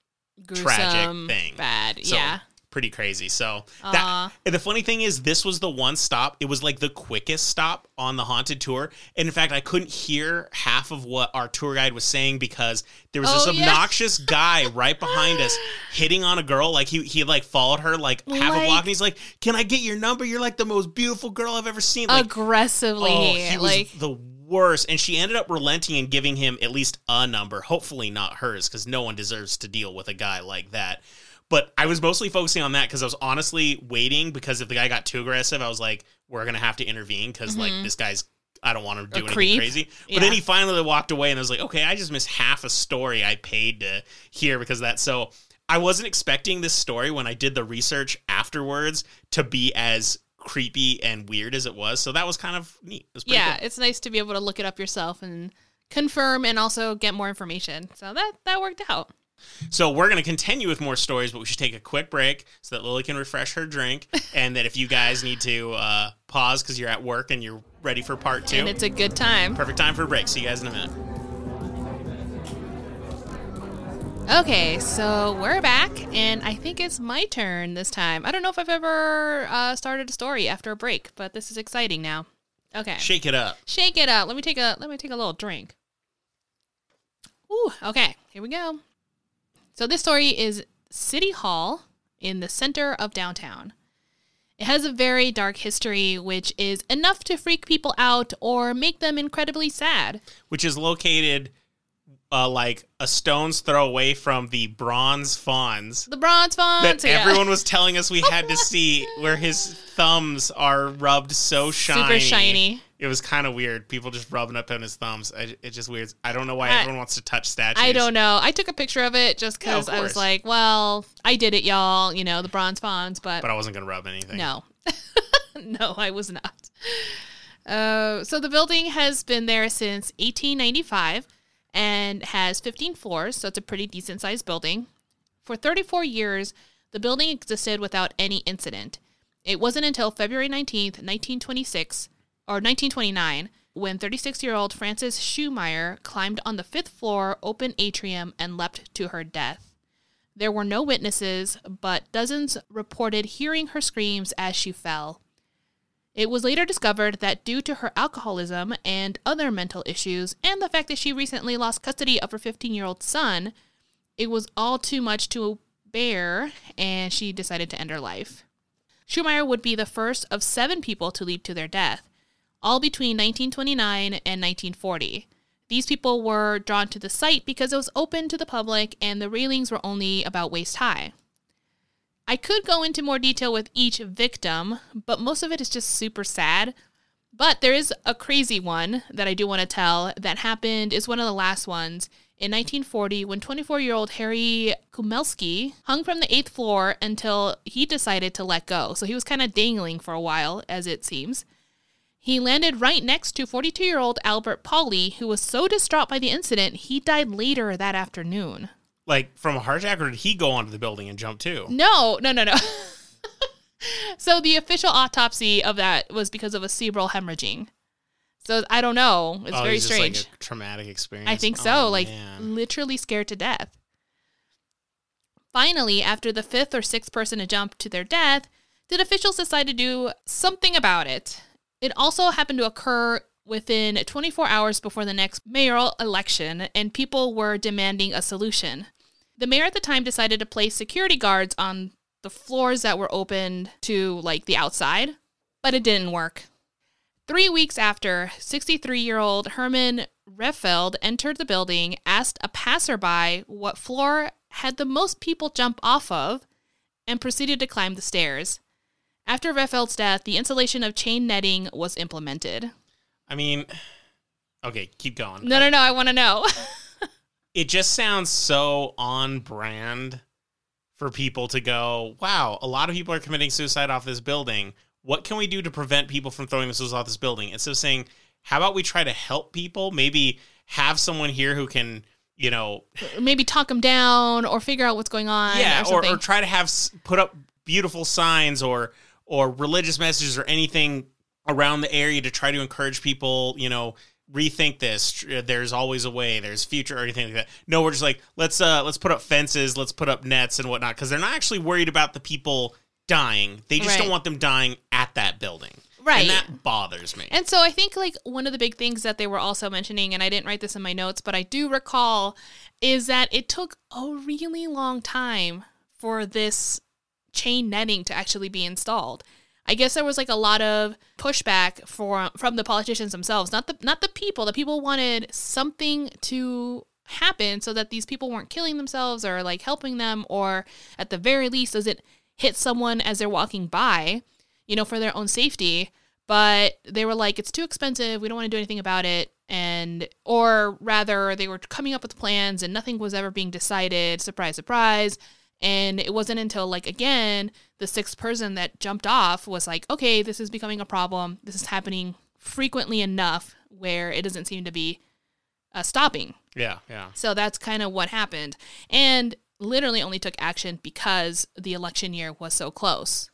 gruesome, tragic thing. Bad, so, yeah. pretty crazy. So that, the funny thing is this was the one stop. It was like the quickest stop on the haunted tour. And in fact, I couldn't hear half of what our tour guide was saying because there was oh, this obnoxious yeah. guy right behind us hitting on a girl. Like he, he like followed her like half like, a block and he's like, can I get your number? You're like the most beautiful girl I've ever seen. Like, aggressively. Oh, he was like the worst. And she ended up relenting and giving him at least a number, hopefully not hers, because no one deserves to deal with a guy like that. But I was mostly focusing on that because I was honestly waiting, because if the guy got too aggressive, I was like, we're going to have to intervene because, mm-hmm. like, this guy's, I don't want him to do a anything creep. Crazy. But yeah. then he finally walked away, and I was like, okay, I just missed half a story I paid to hear because of that. So I wasn't expecting this story when I did the research afterwards to be as creepy and weird as it was. So that was kind of neat. It was pretty yeah, cool. It's nice to be able to look it up yourself and confirm and also get more information. So that that worked out. So we're going to continue with more stories, but we should take a quick break so that Lily can refresh her drink, and that if you guys need to uh, pause because you're at work and you're ready for part two. And it's a good time. Perfect time for a break. See you guys in a minute. Okay, so we're back, and I think it's my turn this time. I don't know if I've ever uh, started a story after a break, but this is exciting now. Okay. Shake it up. Shake it up. Let me take a, let me take a little drink. Ooh, okay. Here we go. So this story is City Hall in the center of downtown. It has a very dark history, which is enough to freak people out or make them incredibly sad. Which is located uh, like a stone's throw away from the bronze fawns. The bronze fawns. That yeah. everyone was telling us we had to see, where his thumbs are rubbed so shiny. Super shiny. It was kind of weird. People just rubbing up on his thumbs. I, it just weird. I don't know why I, everyone wants to touch statues. I don't know. I took a picture of it just because yeah, I was like, well, I did it, y'all. You know, the bronze fawns, but... But I wasn't going to rub anything. No. No, I was not. Uh, so the building has been there since eighteen ninety-five and has fifteen floors, so it's a pretty decent-sized building. For thirty-four years, the building existed without any incident. It wasn't until February nineteenth, nineteen twenty-six... or nineteen twenty-nine, when thirty-six-year-old Frances Schumeyer climbed on the fifth floor open atrium and leapt to her death. There were no witnesses, but dozens reported hearing her screams as she fell. It was later discovered that due to her alcoholism and other mental issues, and the fact that she recently lost custody of her fifteen-year-old son, It was all too much to bear, and she decided to end her life. Schumeyer would be the first of seven people to leap to their death, all between nineteen twenty-nine and nineteen forty. These people were drawn to the site because it was open to the public and the railings were only about waist high. I could go into more detail with each victim, but most of it is just super sad. But there is a crazy one that I do want to tell that happened, is one of the last ones, in nineteen forty when twenty-four-year-old Harry Kumelsky hung from the eighth floor until he decided to let go. So he was kind of dangling for a while, as it seems. He landed right next to forty-two-year-old Albert Pauley, who was so distraught by the incident, he died later that afternoon. Like, from a heart attack, or did he go onto the building and jump too? No, no, no, no. So the official autopsy of that was because of a cerebral hemorrhaging. So I don't know. It's oh, very it's just strange. Like a traumatic experience. I think oh, so. Like, man. Literally scared to death. Finally, after the fifth or sixth person to jump to their death, did officials decide to do something about it? It also happened to occur within twenty-four hours before the next mayoral election, and people were demanding a solution. The mayor at the time decided to place security guards on the floors that were open to, like, the outside, but it didn't work. Three weeks after, sixty-three-year-old Herman Refeld entered the building, asked a passerby what floor had the most people jump off of, and proceeded to climb the stairs. After Refeld's death, the installation of chain netting was implemented. I mean, okay, keep going. No, no, no, I want to know. It just sounds so on brand for people to go, wow, a lot of people are committing suicide off this building. What can we do to prevent people from throwing themselves off this building? Instead of saying, how about we try to help people? Maybe have someone here who can, you know. Maybe talk them down or figure out what's going on. Yeah, or, or, or try to have put up beautiful signs or or religious messages or anything around the area to try to encourage people, you know, rethink this. There's always a way. There's future or anything like that. No, we're just like, let's uh, let's put up fences. Let's put up nets and whatnot, because they're not actually worried about the people dying. They just right. don't want them dying at that building. Right. And that bothers me. And so I think, like, one of the big things that they were also mentioning, and I didn't write this in my notes, but I do recall, is that it took a really long time for this chain netting to actually be installed. I guess there was like a lot of pushback for from the politicians themselves, not the not the people. The people wanted something to happen so that these people weren't killing themselves or like helping them, or at the very least doesn't hit someone as they're walking by, you know, for their own safety. But they were like, it's too expensive. We don't want to do anything about it. And, or rather, they were coming up with plans and nothing was ever being decided. Surprise, surprise. And it wasn't until, like, again, the sixth person that jumped off was like, okay, this is becoming a problem. This is happening frequently enough where it doesn't seem to be uh, stopping. Yeah, yeah. So that's kind of what happened. And literally only took action because the election year was so close.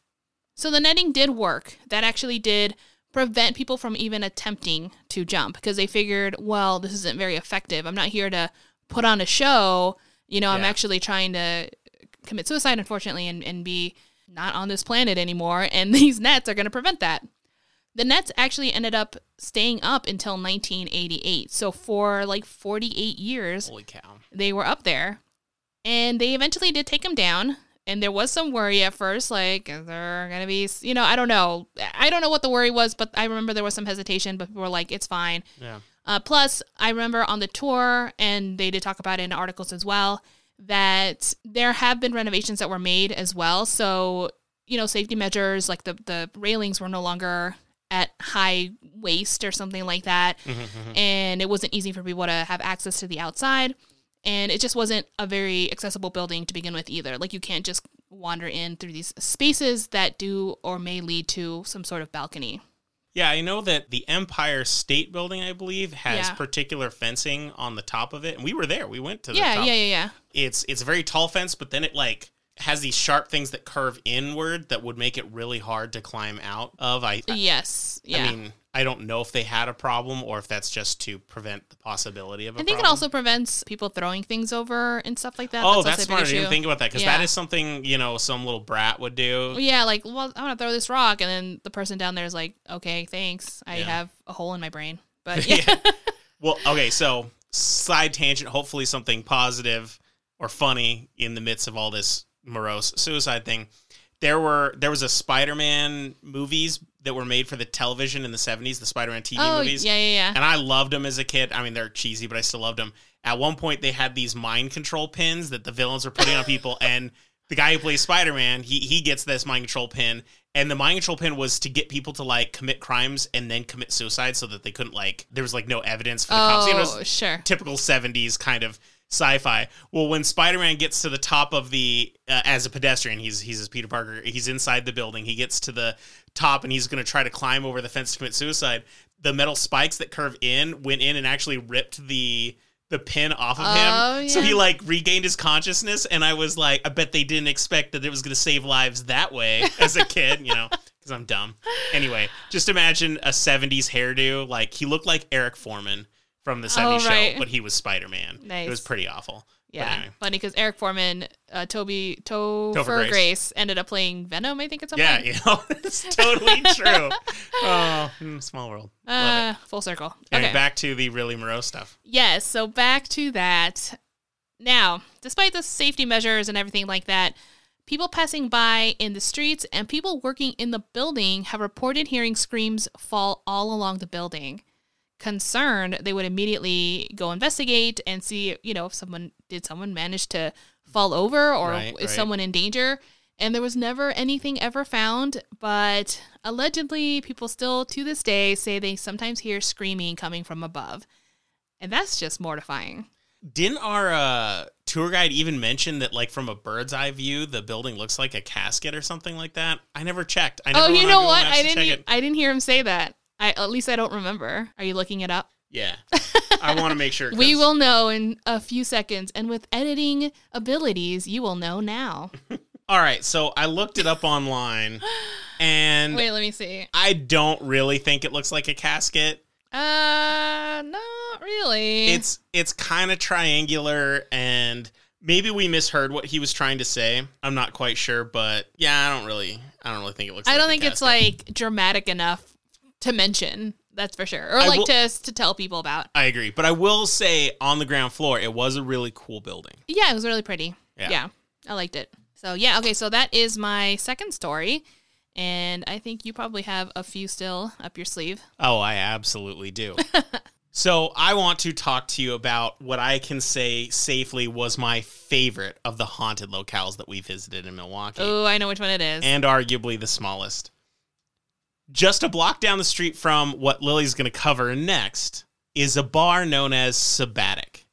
So the netting did work. That actually did prevent people from even attempting to jump, because they figured, well, this isn't very effective. I'm not here to put on a show. You know, yeah. I'm actually trying to commit suicide, unfortunately, and, and be not on this planet anymore, and these nets are going to prevent that. The nets actually ended up staying up until nineteen eighty-eight, so for like forty-eight years. Holy cow. They were up there, and they eventually did take them down, and there was some worry at first, like, is there going to be, you know, I don't know. I don't know what the worry was, but I remember there was some hesitation, but people were like, it's fine. Yeah. Uh, plus, I remember on the tour, and they did talk about it in articles as well, that there have been renovations that were made as well. So, you know, safety measures, like the, the railings were no longer at high waist or something like that. Mm-hmm. And it wasn't easy for people to have access to the outside. And it just wasn't a very accessible building to begin with either. Like, you can't just wander in through these spaces that do or may lead to some sort of balcony. Yeah, I know that the Empire State Building, I believe, has yeah. particular fencing on the top of it. And we were there. We went to the yeah, top. Yeah, yeah, yeah. It's it's a very tall fence, but then it, like, has these sharp things that curve inward that would make it really hard to climb out of. I, I Yes, yeah. I mean, I don't know if they had a problem or if that's just to prevent the possibility of a problem. I think problem. It also prevents people throwing things over and stuff like that. Oh, that's, that's smart. I didn't think about that, because yeah. that is something, you know, some little brat would do. Yeah, like, well, I'm going to throw this rock. And then the person down there is like, okay, thanks. I yeah. have a hole in my brain. But yeah. yeah. Well, okay, so side tangent, hopefully something positive. or funny in the midst of all this morose suicide thing. There were there was a Spider-Man movies that were made for the television in the seventies, the Spider-Man T V oh, movies. yeah, yeah, yeah. And I loved them as a kid. I mean, they're cheesy, but I still loved them. At one point, they had these mind control pins that the villains were putting on people, and the guy who plays Spider-Man, he he gets this mind control pin, and the mind control pin was to get people to, like, commit crimes and then commit suicide so that they couldn't, like, there was, like, no evidence for the cops. Oh, sure. Typical seventies kind of sci-fi. Well, when Spider-Man gets to the top of the, uh, as a pedestrian, he's, he's as Peter Parker, he's inside the building, he gets to the top and he's going to try to climb over the fence to commit suicide. The metal spikes that curve in went in and actually ripped the... the pin off of him. Oh, yeah. So he, like, regained his consciousness, and I was like, I bet they didn't expect that it was going to save lives that way as a kid, you know, because I'm dumb. Anyway, just imagine a seventies hairdo. Like, he looked like Eric Foreman from the seventies oh, right. show, but he was Spider-Man. Nice. It was pretty awful. Yeah, anyway. Funny, because Eric Foreman, uh, Toby, Topher, Topher Grace. Grace ended up playing Venom, I think at some yeah, point. Yeah, you know, it's totally true. Oh, small world. Uh, full circle. Anyway, okay, back to the really morose stuff. Yes, so back to that. Now, despite the safety measures and everything like that, people passing by in the streets and people working in the building have reported hearing screams fall all along the building. Concerned, they would immediately go investigate and see, you know, if someone did someone manage to fall over or right, is right. someone in danger. And there was never anything ever found, but allegedly people still to this day say they sometimes hear screaming coming from above. And that's just mortifying. Didn't our uh, tour guide even mention that, like, from a bird's eye view, the building looks like a casket or something like that? I never checked. I never oh, you know what? I didn't. I didn't hear him say that. I, at least I don't remember. Are you looking it up? Yeah. I want to make sure. We will know in a few seconds. And with editing abilities, you will know now. All right. So I looked it up online. And wait, let me see. I don't really think it looks like a casket. Uh, not really. It's it's kind of triangular, and maybe we misheard what he was trying to say. I'm not quite sure, but yeah, I don't really I don't really think it looks I like I don't think casket. It's like dramatic enough to mention, that's for sure. Or I like will, to to tell people about. I agree. But I will say, on the ground floor, it was a really cool building. Yeah, it was really pretty. Yeah. yeah. I liked it. So, yeah. Okay, so that is my second story. And I think you probably have a few still up your sleeve. Oh, I absolutely do. So, I want to talk to you about what I can say safely was my favorite of the haunted locales that we visited in Milwaukee. Oh, I know which one it is. And arguably the smallest. Just a block down the street from what Lily's going to cover next is a bar known as Sabbatic.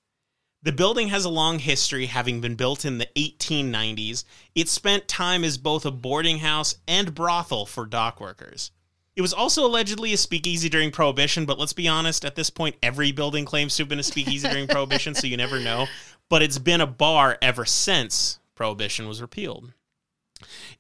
The building has a long history, having been built in the eighteen nineties. It spent time as both a boarding house and brothel for dock workers. It was also allegedly a speakeasy during Prohibition, but let's be honest, at this point, every building claims to have been a speakeasy during Prohibition, so you never know. But it's been a bar ever since Prohibition was repealed.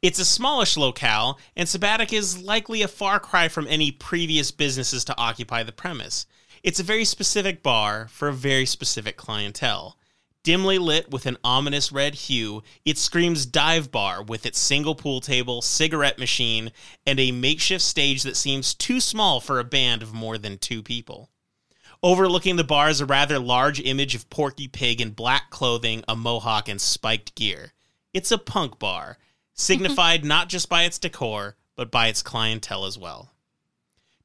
It's a smallish locale, and Sabbatic is likely a far cry from any previous businesses to occupy the premise. It's a very specific bar for a very specific clientele. Dimly lit with an ominous red hue, it screams dive bar with its single pool table, cigarette machine, and a makeshift stage that seems too small for a band of more than two people. Overlooking the bar is a rather large image of Porky Pig in black clothing, a mohawk, and spiked gear. It's a punk bar, signified not just by its decor, but by its clientele as well.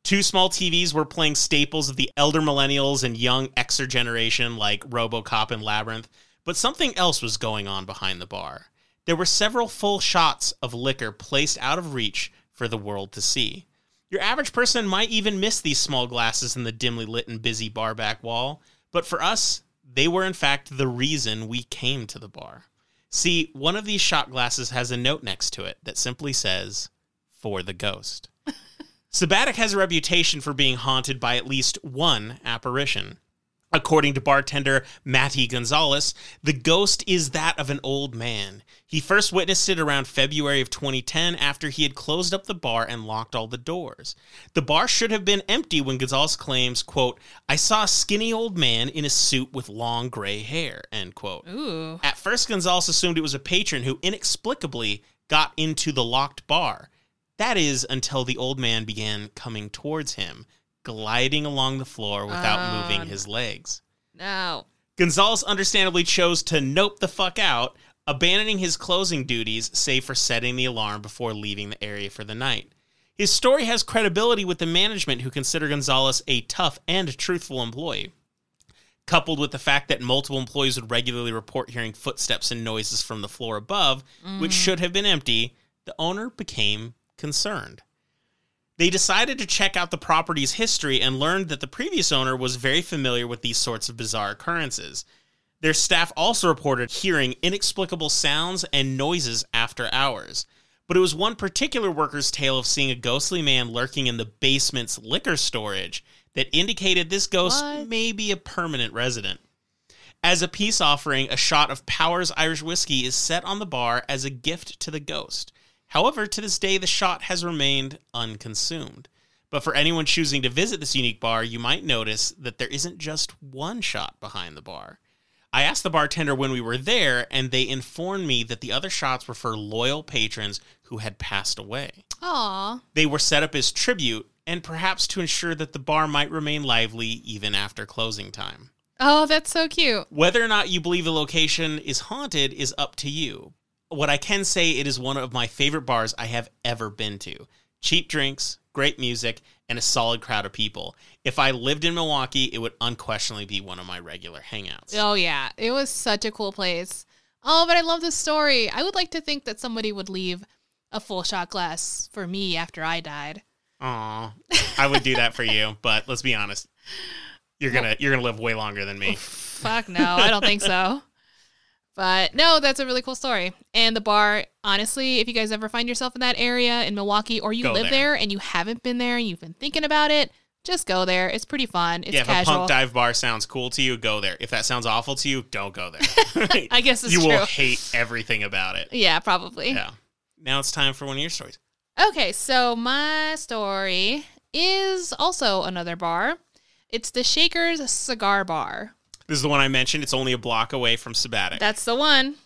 Two small T Vs were playing staples of the elder millennials and young Xer generation like RoboCop and Labyrinth, but something else was going on behind the bar. There were several full shots of liquor placed out of reach for the world to see. Your average person might even miss these small glasses in the dimly lit and busy bar back wall, but for us, they were in fact the reason we came to the bar. See, one of these shot glasses has a note next to it that simply says, "For the ghost." Sabbatic has a reputation for being haunted by at least one apparition. According to bartender Matty Gonzalez, the ghost is that of an old man. He first witnessed it around February of twenty ten after he had closed up the bar and locked all the doors. The bar should have been empty when Gonzalez claims, quote, "I saw a skinny old man in a suit with long gray hair," end quote. Ooh. At first, Gonzalez assumed it was a patron who inexplicably got into the locked bar. That is until the old man began coming towards him, gliding along the floor without um, moving his legs. No. Gonzalez understandably chose to nope the fuck out, abandoning his closing duties, save for setting the alarm before leaving the area for the night. His story has credibility with the management, who consider Gonzalez a tough and truthful employee. Coupled with the fact that multiple employees would regularly report hearing footsteps and noises from the floor above, mm. which should have been empty, the owner became concerned. They decided to check out the property's history and learned that the previous owner was very familiar with these sorts of bizarre occurrences. Their staff also reported hearing inexplicable sounds and noises after hours. But it was one particular worker's tale of seeing a ghostly man lurking in the basement's liquor storage that indicated this ghost what? may be a permanent resident. As a peace offering, a shot of Powers Irish whiskey is set on the bar as a gift to the ghost. However, to this day, the shot has remained unconsumed. But for anyone choosing to visit this unique bar, you might notice that there isn't just one shot behind the bar. I asked the bartender when we were there, and they informed me that the other shots were for loyal patrons who had passed away. Aww. They were set up as tribute, and perhaps to ensure that the bar might remain lively even after closing time. Oh, that's so cute. Whether or not you believe the location is haunted is up to you. What I can say, it is one of my favorite bars I have ever been to. Cheap drinks, great music, and a solid crowd of people. If I lived in Milwaukee, it would unquestionably be one of my regular hangouts. Oh, yeah. It was such a cool place. Oh, but I love this story. I would like to think that somebody would leave a full shot glass for me after I died. Aw. I would do that for you, but let's be honest. You're gonna you're gonna live way longer than me. Oh, fuck no. I don't think so. But no, that's a really cool story. And the bar, honestly, if you guys ever find yourself in that area in Milwaukee, or you go live there. there and you haven't been there and you've been thinking about it, just go there. It's pretty fun. It's yeah, if casual. If a punk dive bar sounds cool to you, go there. If that sounds awful to you, don't go there. I guess it's you true. You will hate everything about it. Yeah, probably. Yeah. Now it's time for one of your stories. Okay, so my story is also another bar. It's the Shaker's Cigar Bar. This is the one I mentioned. It's only a block away from Sabbatic. That's the one.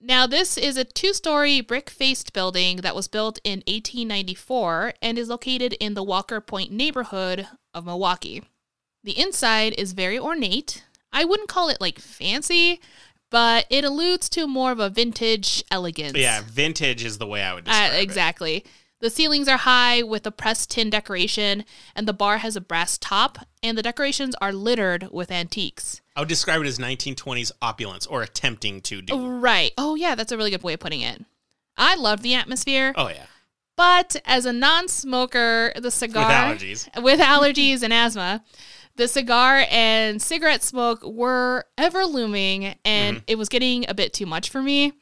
Now, this is a two-story brick-faced building that was built in eighteen ninety-four and is located in the Walker Point neighborhood of Milwaukee. The inside is very ornate. I wouldn't call it, like, fancy, but it alludes to more of a vintage elegance. Yeah, vintage is the way I would describe uh, exactly. it. Exactly. The ceilings are high with a pressed tin decoration, and the bar has a brass top, and the decorations are littered with antiques. I would describe it as nineteen twenties opulence, or attempting to do. Right. Oh, yeah, that's a really good way of putting it. I love the atmosphere. Oh, yeah. But as a non-smoker, the cigar... With allergies. With allergies and asthma, the cigar and cigarette smoke were ever looming, and mm-hmm. it was getting a bit too much for me.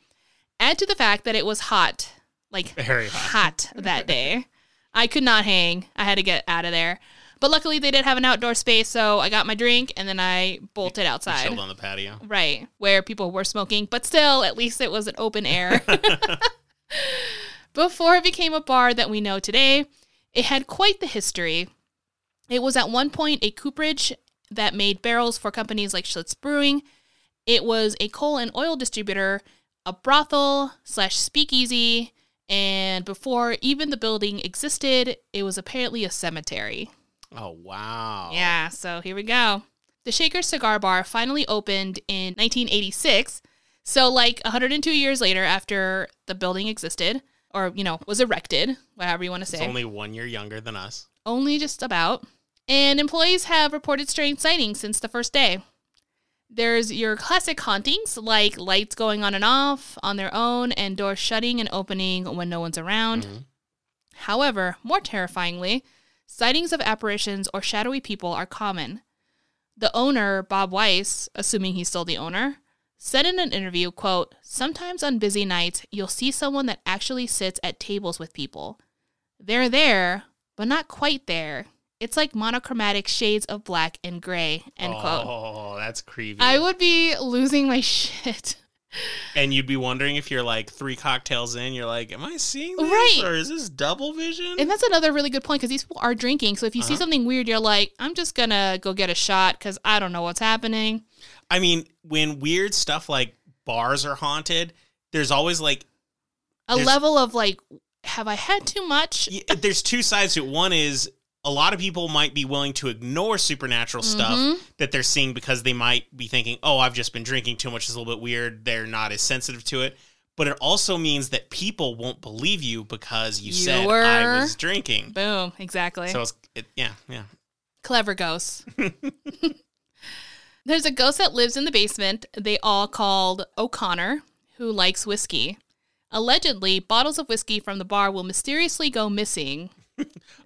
Add to the fact that it was hot. Like, very hot. hot that day. I could not hang. I had to get out of there. But luckily, they did have an outdoor space, so I got my drink, and then I bolted outside. You chilled on the patio. Right, where people were smoking. But still, at least it was an open air. Before it became a bar that we know today, it had quite the history. It was at one point a cooperage that made barrels for companies like Schlitz Brewing. It was a coal and oil distributor, a brothel slash speakeasy, and before even the building existed, it was apparently a cemetery. Oh, wow. Yeah, so here we go. The Shaker's Cigar Bar finally opened in nineteen eighty-six, so like one hundred two years later after the building existed, or, you know, was erected, whatever you want to say. It's only one year younger than us. Only just about. And employees have reported strange sightings since the first day. There's your classic hauntings, like lights going on and off on their own and doors shutting and opening when no one's around. Mm-hmm. However, more terrifyingly, sightings of apparitions or shadowy people are common. The owner, Bob Weiss, assuming he's still the owner, said in an interview, quote, "Sometimes on busy nights, you'll see someone that actually sits at tables with people. They're there, but not quite there. It's like monochromatic shades of black and gray," end oh, quote. Oh, that's creepy. I would be losing my shit. And you'd be wondering if you're like three cocktails in, you're like, am I seeing this? Right. Or is this double vision? And that's another really good point, because these people are drinking. So if you uh-huh. see something weird, you're like, I'm just going to go get a shot because I don't know what's happening. I mean, when weird stuff like bars are haunted, there's always like... A level of like, have I had too much? There's two sides to it. One is... a lot of people might be willing to ignore supernatural stuff mm-hmm. that they're seeing because they might be thinking, oh, I've just been drinking too much. It's a little bit weird. They're not as sensitive to it. But it also means that people won't believe you because you, you said were... I was drinking. Boom. Exactly. So, it's, it, yeah, yeah. Clever ghosts. There's a ghost that lives in the basement they all called O'Connor, who likes whiskey. Allegedly, bottles of whiskey from the bar will mysteriously go missing.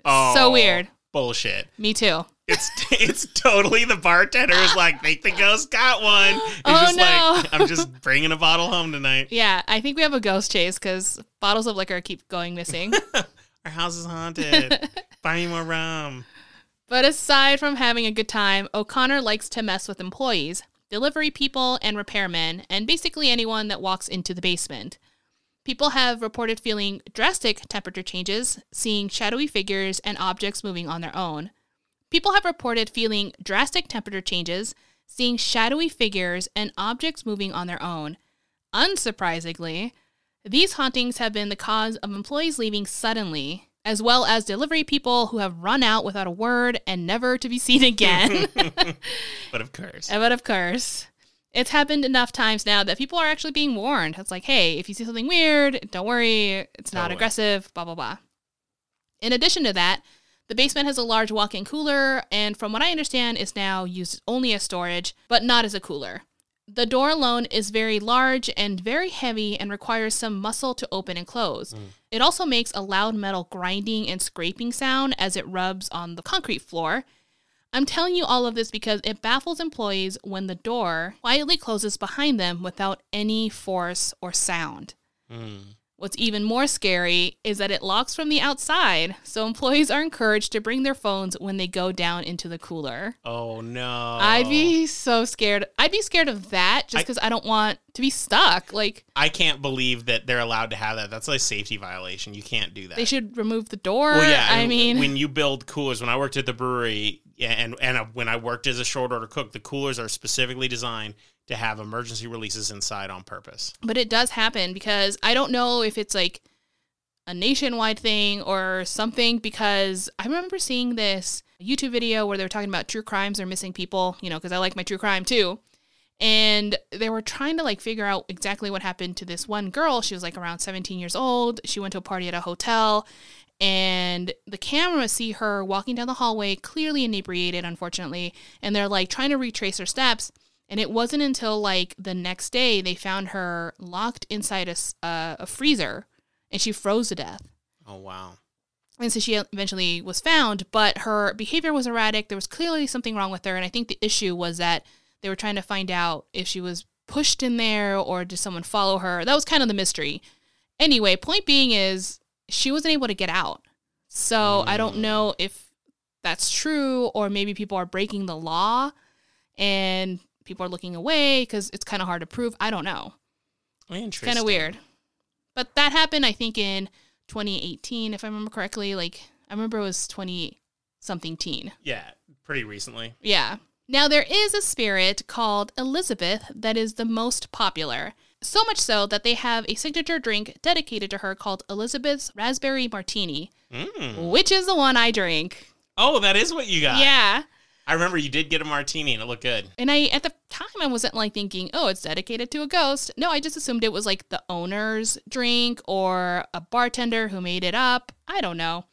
Oh, so weird. Bullshit. Me too. It's it's totally the bartender is like, think the ghost got one. He's oh, just no. like, I'm just bringing a bottle home tonight. Yeah, I think we have a ghost chase because bottles of liquor keep going missing. Our house is haunted. Buy me more rum. But aside from having a good time, O'Connor likes to mess with employees, delivery people, and repairmen, and basically anyone that walks into the basement. People have reported feeling drastic temperature changes, seeing shadowy figures and objects moving on their own. People have reported feeling drastic temperature changes, seeing shadowy figures and objects moving on their own. Unsurprisingly, these hauntings have been the cause of employees leaving suddenly, as well as delivery people who have run out without a word and never to be seen again. But of course. But of course. It's happened enough times now that people are actually being warned. It's like, hey, if you see something weird, don't worry. It's not aggressive, blah, blah, blah. In addition to that, the basement has a large walk-in cooler, and from what I understand, is now used only as storage, but not as a cooler. The door alone is very large and very heavy and requires some muscle to open and close. Mm. It also makes a loud metal grinding and scraping sound as it rubs on the concrete floor. I'm telling you all of this because it baffles employees when the door quietly closes behind them without any force or sound. Mm. What's even more scary is that it locks from the outside, so employees are encouraged to bring their phones when they go down into the cooler. Oh, no. I'd be so scared. I'd be scared of that just because I, I don't want to be stuck. Like, I can't believe that they're allowed to have that. That's a safety violation. You can't do that. They should remove the door. Well, yeah. I mean, when you build coolers, when I worked at the brewery... Yeah, and and when I worked as a short order cook, the coolers are specifically designed to have emergency releases inside on purpose. But it does happen because I don't know if it's like a nationwide thing or something, because I remember seeing this YouTube video where they were talking about true crimes or missing people, you know, because I like my true crime too. And they were trying to like figure out exactly what happened to this one girl. She was like around seventeen years old. She went to a party at a hotel. And the camera see her walking down the hallway, clearly inebriated, unfortunately. And they're, like, trying to retrace her steps. And it wasn't until, like, the next day they found her locked inside a, uh, a freezer. And she froze to death. Oh, wow. And so she eventually was found. But her behavior was erratic. There was clearly something wrong with her. And I think the issue was that they were trying to find out if she was pushed in there or did someone follow her. That was kind of the mystery. Anyway, point being is... she wasn't able to get out. So mm. I don't know if that's true or maybe people are breaking the law and people are looking away because it's kind of hard to prove. I don't know. Interesting. Kind of weird. But that happened, I think, in twenty eighteen, if I remember correctly. Like, I remember it was twenty-something teen. Yeah, pretty recently. Yeah. Now, there is a spirit called Elizabeth that is the most popular. So much so that they have a signature drink dedicated to her called Elizabeth's Raspberry Martini, mm. which is the one I drink. Oh, that is what you got. Yeah. I remember you did get a martini and it looked good. And I, at the time, I wasn't like thinking, oh, it's dedicated to a ghost. No, I just assumed it was like the owner's drink or a bartender who made it up. I don't know.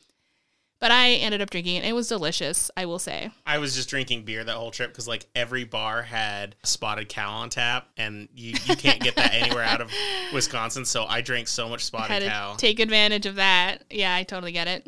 But I ended up drinking it. It was delicious, I will say. I was just drinking beer that whole trip because, like, every bar had Spotted Cow on tap, and you, you can't get that anywhere out of Wisconsin, so I drank so much Spotted had to Cow. Take advantage of that. Yeah, I totally get it.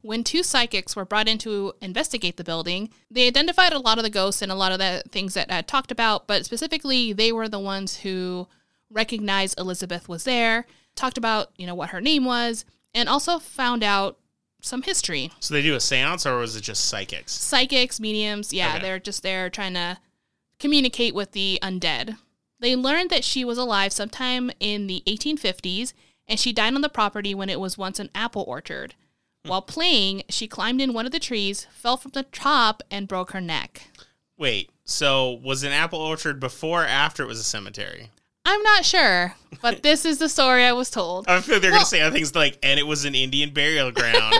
When two psychics were brought in to investigate the building, they identified a lot of the ghosts and a lot of the things that I talked about, but specifically, they were the ones who recognized Elizabeth was there, talked about, you know, what her name was, and also found out some history. So they do a seance, or was it just psychics? Psychics, mediums, yeah. Okay. They're just there trying to communicate with the undead. They learned that she was alive sometime in the eighteen fifties, and she died on the property when it was once an apple orchard. Hmm. While playing, she climbed in one of the trees, fell from the top, and broke her neck. Wait, so was an apple orchard before or after it was a cemetery? I'm not sure, but this is the story I was told. I feel they're well, going to say other things like, and it was an Indian burial ground.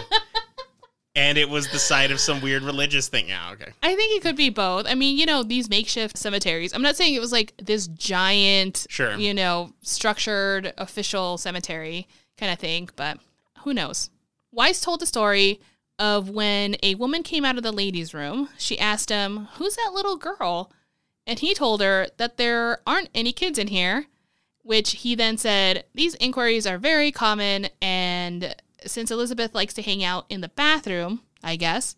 And it was the site of some weird religious thing. Yeah, okay. I think it could be both. I mean, you know, these makeshift cemeteries. I'm not saying it was like this giant, sure. you know, structured official cemetery kind of thing, but who knows? Weiss told the story of when a woman came out of the ladies' room. She asked him, "Who's that little girl?" And he told her that there aren't any kids in here, which he then said, "These inquiries are very common, and since Elizabeth likes to hang out in the bathroom, I guess,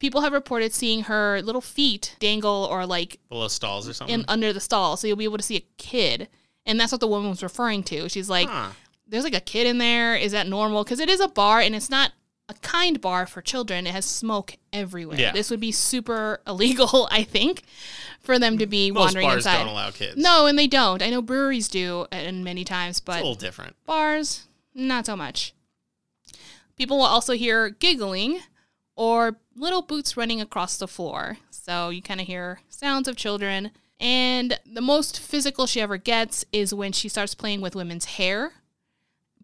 people have reported seeing her little feet dangle or like below stalls or something in, under the stall. So you'll be able to see a kid." And that's what the woman was referring to. She's like, huh. there's like a kid in there. Is that normal? Because it is a bar and it's not a kind bar for children. It has smoke everywhere. Yeah. This would be super illegal, I think, for them to be Most wandering bars inside. Don't allow kids. No, and they don't. I know breweries do and many times, but it's a little different. Bars, not so much. People will also hear giggling or little boots running across the floor. So you kind of hear sounds of children. And the most physical she ever gets is when she starts playing with women's hair,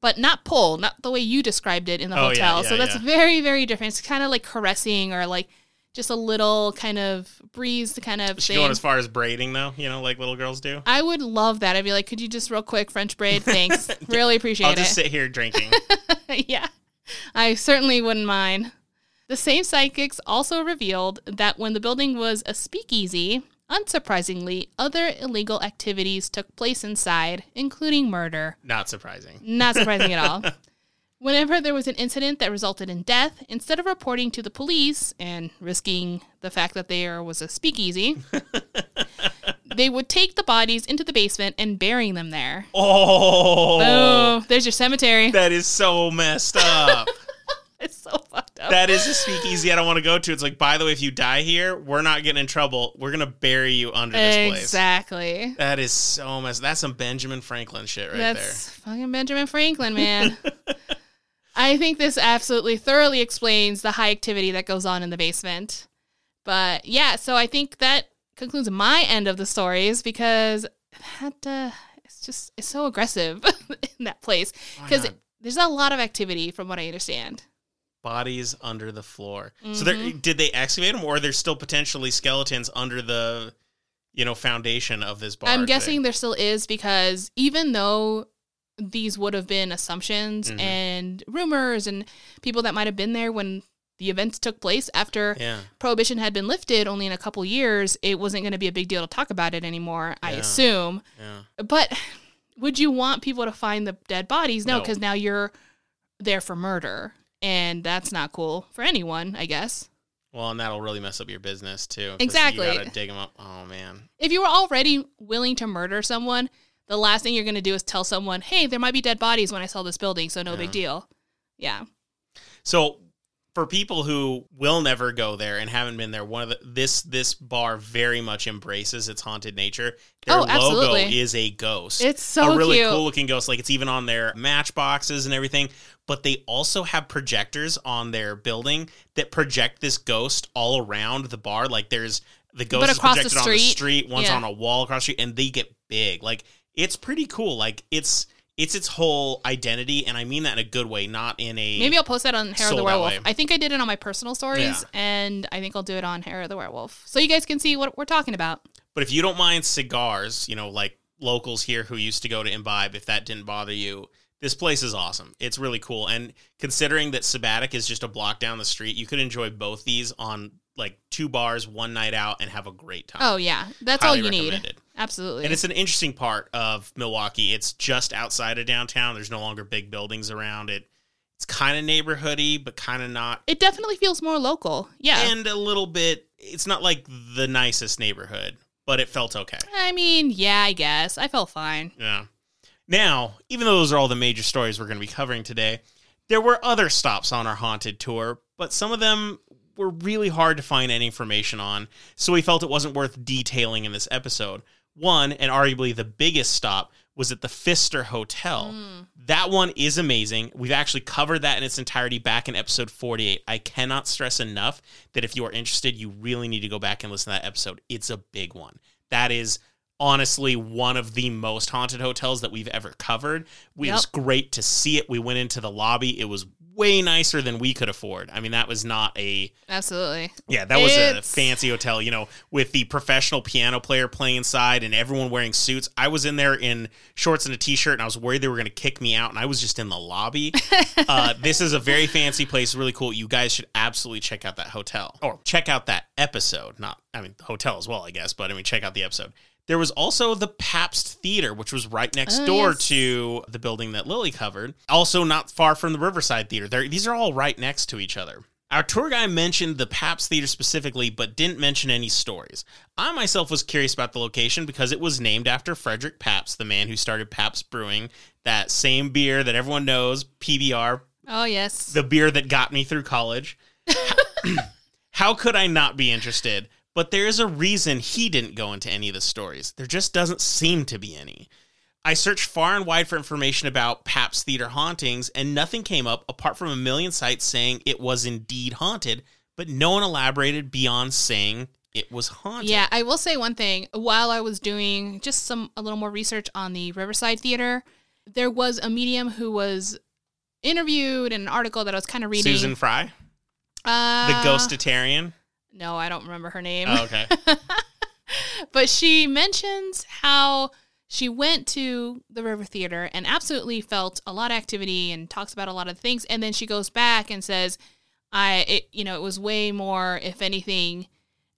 but not pull, not the way you described it in the oh, hotel. Yeah, yeah, so that's yeah. very, very different. It's kind of like caressing or like just a little kind of breeze kind of Is she thing. Going as far as braiding, though, you know, like little girls do? I would love that. I'd be like, could you just real quick French braid? Thanks. Really appreciate it. I'll just it. sit here drinking. Yeah. I certainly wouldn't mind. The same psychics also revealed that when the building was a speakeasy, unsurprisingly, other illegal activities took place inside, including murder. Not surprising. Not surprising at all. Whenever there was an incident that resulted in death, instead of reporting to the police and risking the fact that there was a speakeasy, they would take the bodies into the basement and burying them there. Oh. Boom. There's your cemetery. That is so messed up. It's so fucked up. That is a speakeasy I don't want to go to. It's like, by the way, if you die here, we're not getting in trouble. We're going to bury you under this exactly. place. Exactly. That is so messed up. That's some Benjamin Franklin shit right That's there. That's fucking Benjamin Franklin, man. I think this absolutely thoroughly explains the high activity that goes on in the basement. But yeah, so I think that concludes my end of the stories because that uh, it's just it's so aggressive in that place because there's a lot of activity from what I understand. Bodies under the floor. Mm-hmm. So there, did they excavate them, or there's still potentially skeletons under the you know foundation of this bar? I'm guessing thing? There still is because even though these would have been assumptions mm-hmm. and rumors and people that might have been there when the events took place after yeah. Prohibition had been lifted only in a couple years, it wasn't going to be a big deal to talk about it anymore, I yeah. assume. Yeah. But would you want people to find the dead bodies? No, because no. now you're there for murder, and that's not cool for anyone, I guess. Well, and that'll really mess up your business, too. Exactly. You got to dig them up. Oh, man. If you were already willing to murder someone, the last thing you're going to do is tell someone, hey, there might be dead bodies when I sell this building, so no yeah. big deal. Yeah. So for people who will never go there and haven't been there, one of the, this this bar very much embraces its haunted nature. Their oh, absolutely. logo is a ghost. It's so cute. A really cute. cool looking ghost. Like, it's even on their matchboxes and everything. But they also have projectors on their building that project this ghost all around the bar. Like, there's the ghost is projected the on the street, one's yeah. on a wall across the street, and they get big. Like, it's pretty cool. Like, it's it's its whole identity, and I mean that in a good way, not in a... Maybe I'll post that on Hair of the Werewolf. I think I did it on my personal stories, yeah. and I think I'll do it on Hair of the Werewolf. So you guys can see what we're talking about. But if you don't mind cigars, you know, like locals here who used to go to Imbibe, if that didn't bother you, this place is awesome. It's really cool. And considering that Sabbatic is just a block down the street, you could enjoy both these on like two bars, one night out, and have a great time. Oh, yeah. That's all you need. Absolutely. And it's an interesting part of Milwaukee. It's just outside of downtown. There's no longer big buildings around it. It's kind of neighborhoody, but kind of not. It definitely feels more local. Yeah. And a little bit, it's not like the nicest neighborhood, but it felt okay. I mean, yeah, I guess. I felt fine. Yeah. Now, even though those are all the major stories we're going to be covering today, there were other stops on our haunted tour, but some of them were really hard to find any information on, so we felt it wasn't worth detailing in this episode. One, and arguably the biggest stop, was at the Pfister Hotel. Mm. That one is amazing. We've actually covered that in its entirety back in episode forty-eight. I cannot stress enough that if you are interested, you really need to go back and listen to that episode. It's a big one. That is honestly one of the most haunted hotels that we've ever covered. It yep. was great to see it. We went into the lobby. It was way nicer than we could afford. I mean, that was not a... Absolutely. Yeah, that was it's... a fancy hotel, you know, with the professional piano player playing inside and everyone wearing suits. I was in there in shorts and a t-shirt, and I was worried they were going to kick me out, and I was just in the lobby. uh, this is a very fancy place, really cool. You guys should absolutely check out that hotel. Or check out that episode. Not, I mean, hotel as well, I guess, but I mean, check out the episode. There was also the Pabst Theater, which was right next oh, door yes. to the building that Lily covered. Also not far from the Riverside Theater. They're, these are all right next to each other. Our tour guy mentioned the Pabst Theater specifically, but didn't mention any stories. I myself was curious about the location because it was named after Frederick Pabst, the man who started Pabst Brewing, that same beer that everyone knows, P B R. Oh, yes. The beer that got me through college. How could I not be interested? But there is a reason he didn't go into any of the stories. There just doesn't seem to be any. I searched far and wide for information about Pabst Theater hauntings, and nothing came up apart from a million sites saying it was indeed haunted, but no one elaborated beyond saying it was haunted. Yeah, I will say one thing. While I was doing just some a little more research on the Riverside Theater, there was a medium who was interviewed in an article that I was kind of reading. Susan Fry? Uh, the Ghostatarian? No, I don't remember her name. Oh, okay. But she mentions how she went to the River Theater and absolutely felt a lot of activity and talks about a lot of things. And then she goes back and says, I, it, you know, it was way more, if anything,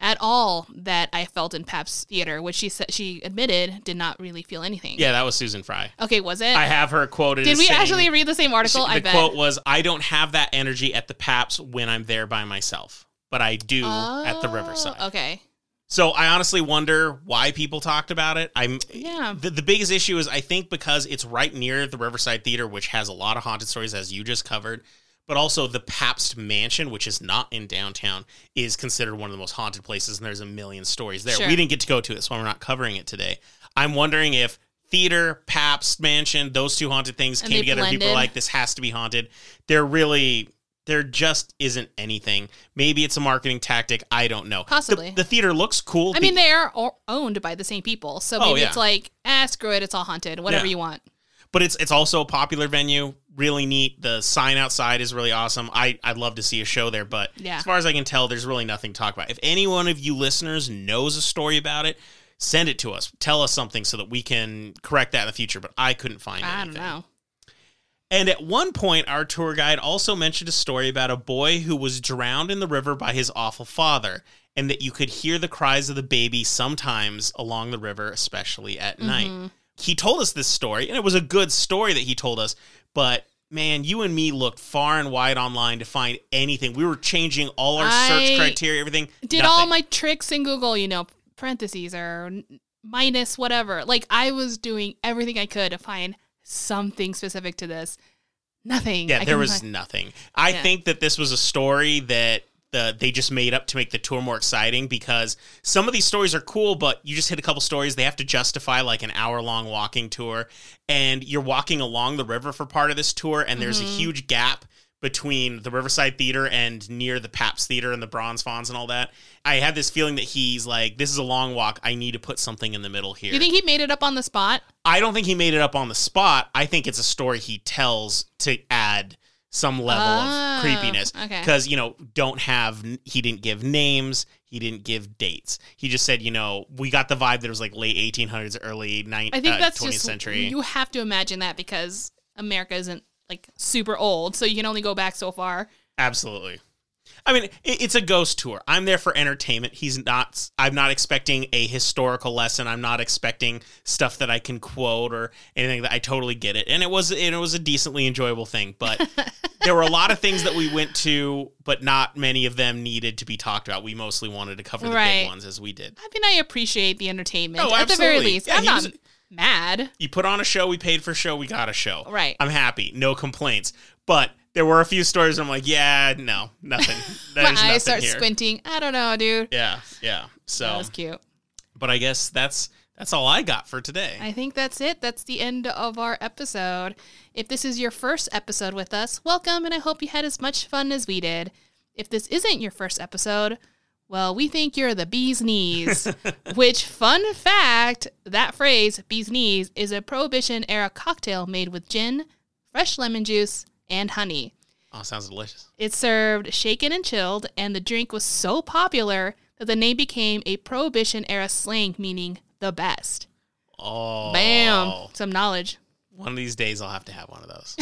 at all that I felt in Pabst Theater, which she said she admitted did not really feel anything. Yeah, that was Susan Fry. Okay, was it? I have her quoted. Did we saying, actually read the same article? She, the I bet. The quote was, I don't have that energy at the Pabst when I'm there by myself. But I do oh, at the Riverside. Okay. So I honestly wonder why people talked about it. I'm yeah. The, the biggest issue is I think because it's right near the Riverside Theater, which has a lot of haunted stories, as you just covered. But also the Pabst Mansion, which is not in downtown, is considered one of the most haunted places, and there's a million stories there. Sure. We didn't get to go to it, so we're not covering it today. I'm wondering if theater, Pabst Mansion, those two haunted things and came together. Blended. People are like, this has to be haunted. They're really... There just isn't anything. Maybe it's a marketing tactic. I don't know. Possibly. The, the theater looks cool. I mean, they are owned by the same people. So maybe oh, yeah. it's like, ah, screw it. It's all haunted. Whatever yeah. you want. But it's it's also a popular venue. Really neat. The sign outside is really awesome. I, I'd love to see a show there. But yeah. as far as I can tell, there's really nothing to talk about. If any one of you listeners knows a story about it, send it to us. Tell us something so that we can correct that in the future. But I couldn't find I anything. I don't know. And at one point, our tour guide also mentioned a story about a boy who was drowned in the river by his awful father, and that you could hear the cries of the baby sometimes along the river, especially at mm-hmm. night. He told us this story, and it was a good story that he told us, but man, you and me looked far and wide online to find anything. We were changing all our I search criteria, everything. Did nothing. All my tricks in Google, you know, parentheses or minus whatever. Like, I was doing everything I could to find something specific to this. Nothing. Yeah, I there was find. nothing. I yeah. think that this was a story that the they just made up to make the tour more exciting, because some of these stories are cool, but you just hit a couple stories. They have to justify like an hour-long walking tour, and you're walking along the river for part of this tour, and there's mm-hmm. a huge gap between the Riverside Theater and near the Pabst Theater and the Bronze Fawns and all that. I had this feeling that he's like, this is a long walk. I need to put something in the middle here. You think he made it up on the spot? I don't think he made it up on the spot. I think it's a story he tells to add some level oh, of creepiness. Okay. Because, you know, don't have, he didn't give names. He didn't give dates. He just said, you know, we got the vibe that it was like late eighteen hundreds, early nineteenth, I think uh, that's twentieth just, century. You have to imagine that because America isn't like super old, so you can only go back so far. Absolutely. I mean, it, it's a ghost tour. I'm there for entertainment. He's not, I'm not expecting a historical lesson. I'm not expecting stuff that I can quote or anything. That I totally get it. And it was, and it was a decently enjoyable thing, but there were a lot of things that we went to, but not many of them needed to be talked about. We mostly wanted to cover the right. big ones as we did. I mean, I appreciate the entertainment oh, at absolutely. the very least. Yeah, I'm not... Was, mad. You put on a show, we paid for a show, we got a show. Right. I'm happy. No complaints. But there were a few stories where I'm like, yeah, no, nothing. There's My eyes start here. squinting. I don't know, dude. Yeah, yeah. So that was cute. But I guess that's that's all I got for today. I think that's it. That's the end of our episode. If this is your first episode with us, welcome, and I hope you had as much fun as we did. If this isn't your first episode, well, we think you're the bee's knees, which, fun fact, that phrase, bee's knees, is a Prohibition-era cocktail made with gin, fresh lemon juice, and honey. Oh, sounds delicious. It's served shaken and chilled, and the drink was so popular that the name became a Prohibition-era slang meaning the best. Oh. Bam. Some knowledge. One of these days I'll have to have one of those.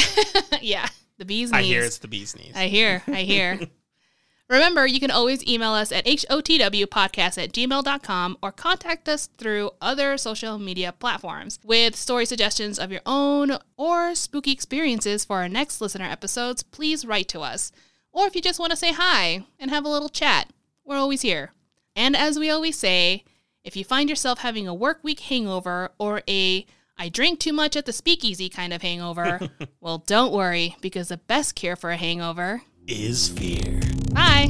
Yeah. The bee's knees. I hear it's the bee's knees. I hear. I hear. Remember, you can always email us at h o t w podcast at gmail dot com or contact us through other social media platforms with story suggestions of your own or spooky experiences for our next listener episodes. Please write to us. Or if you just want to say hi and have a little chat, we're always here. And as we always say, if you find yourself having a work week hangover or a I drink too much at the speakeasy kind of hangover, well, don't worry, because the best cure for a hangover is fear. Bye.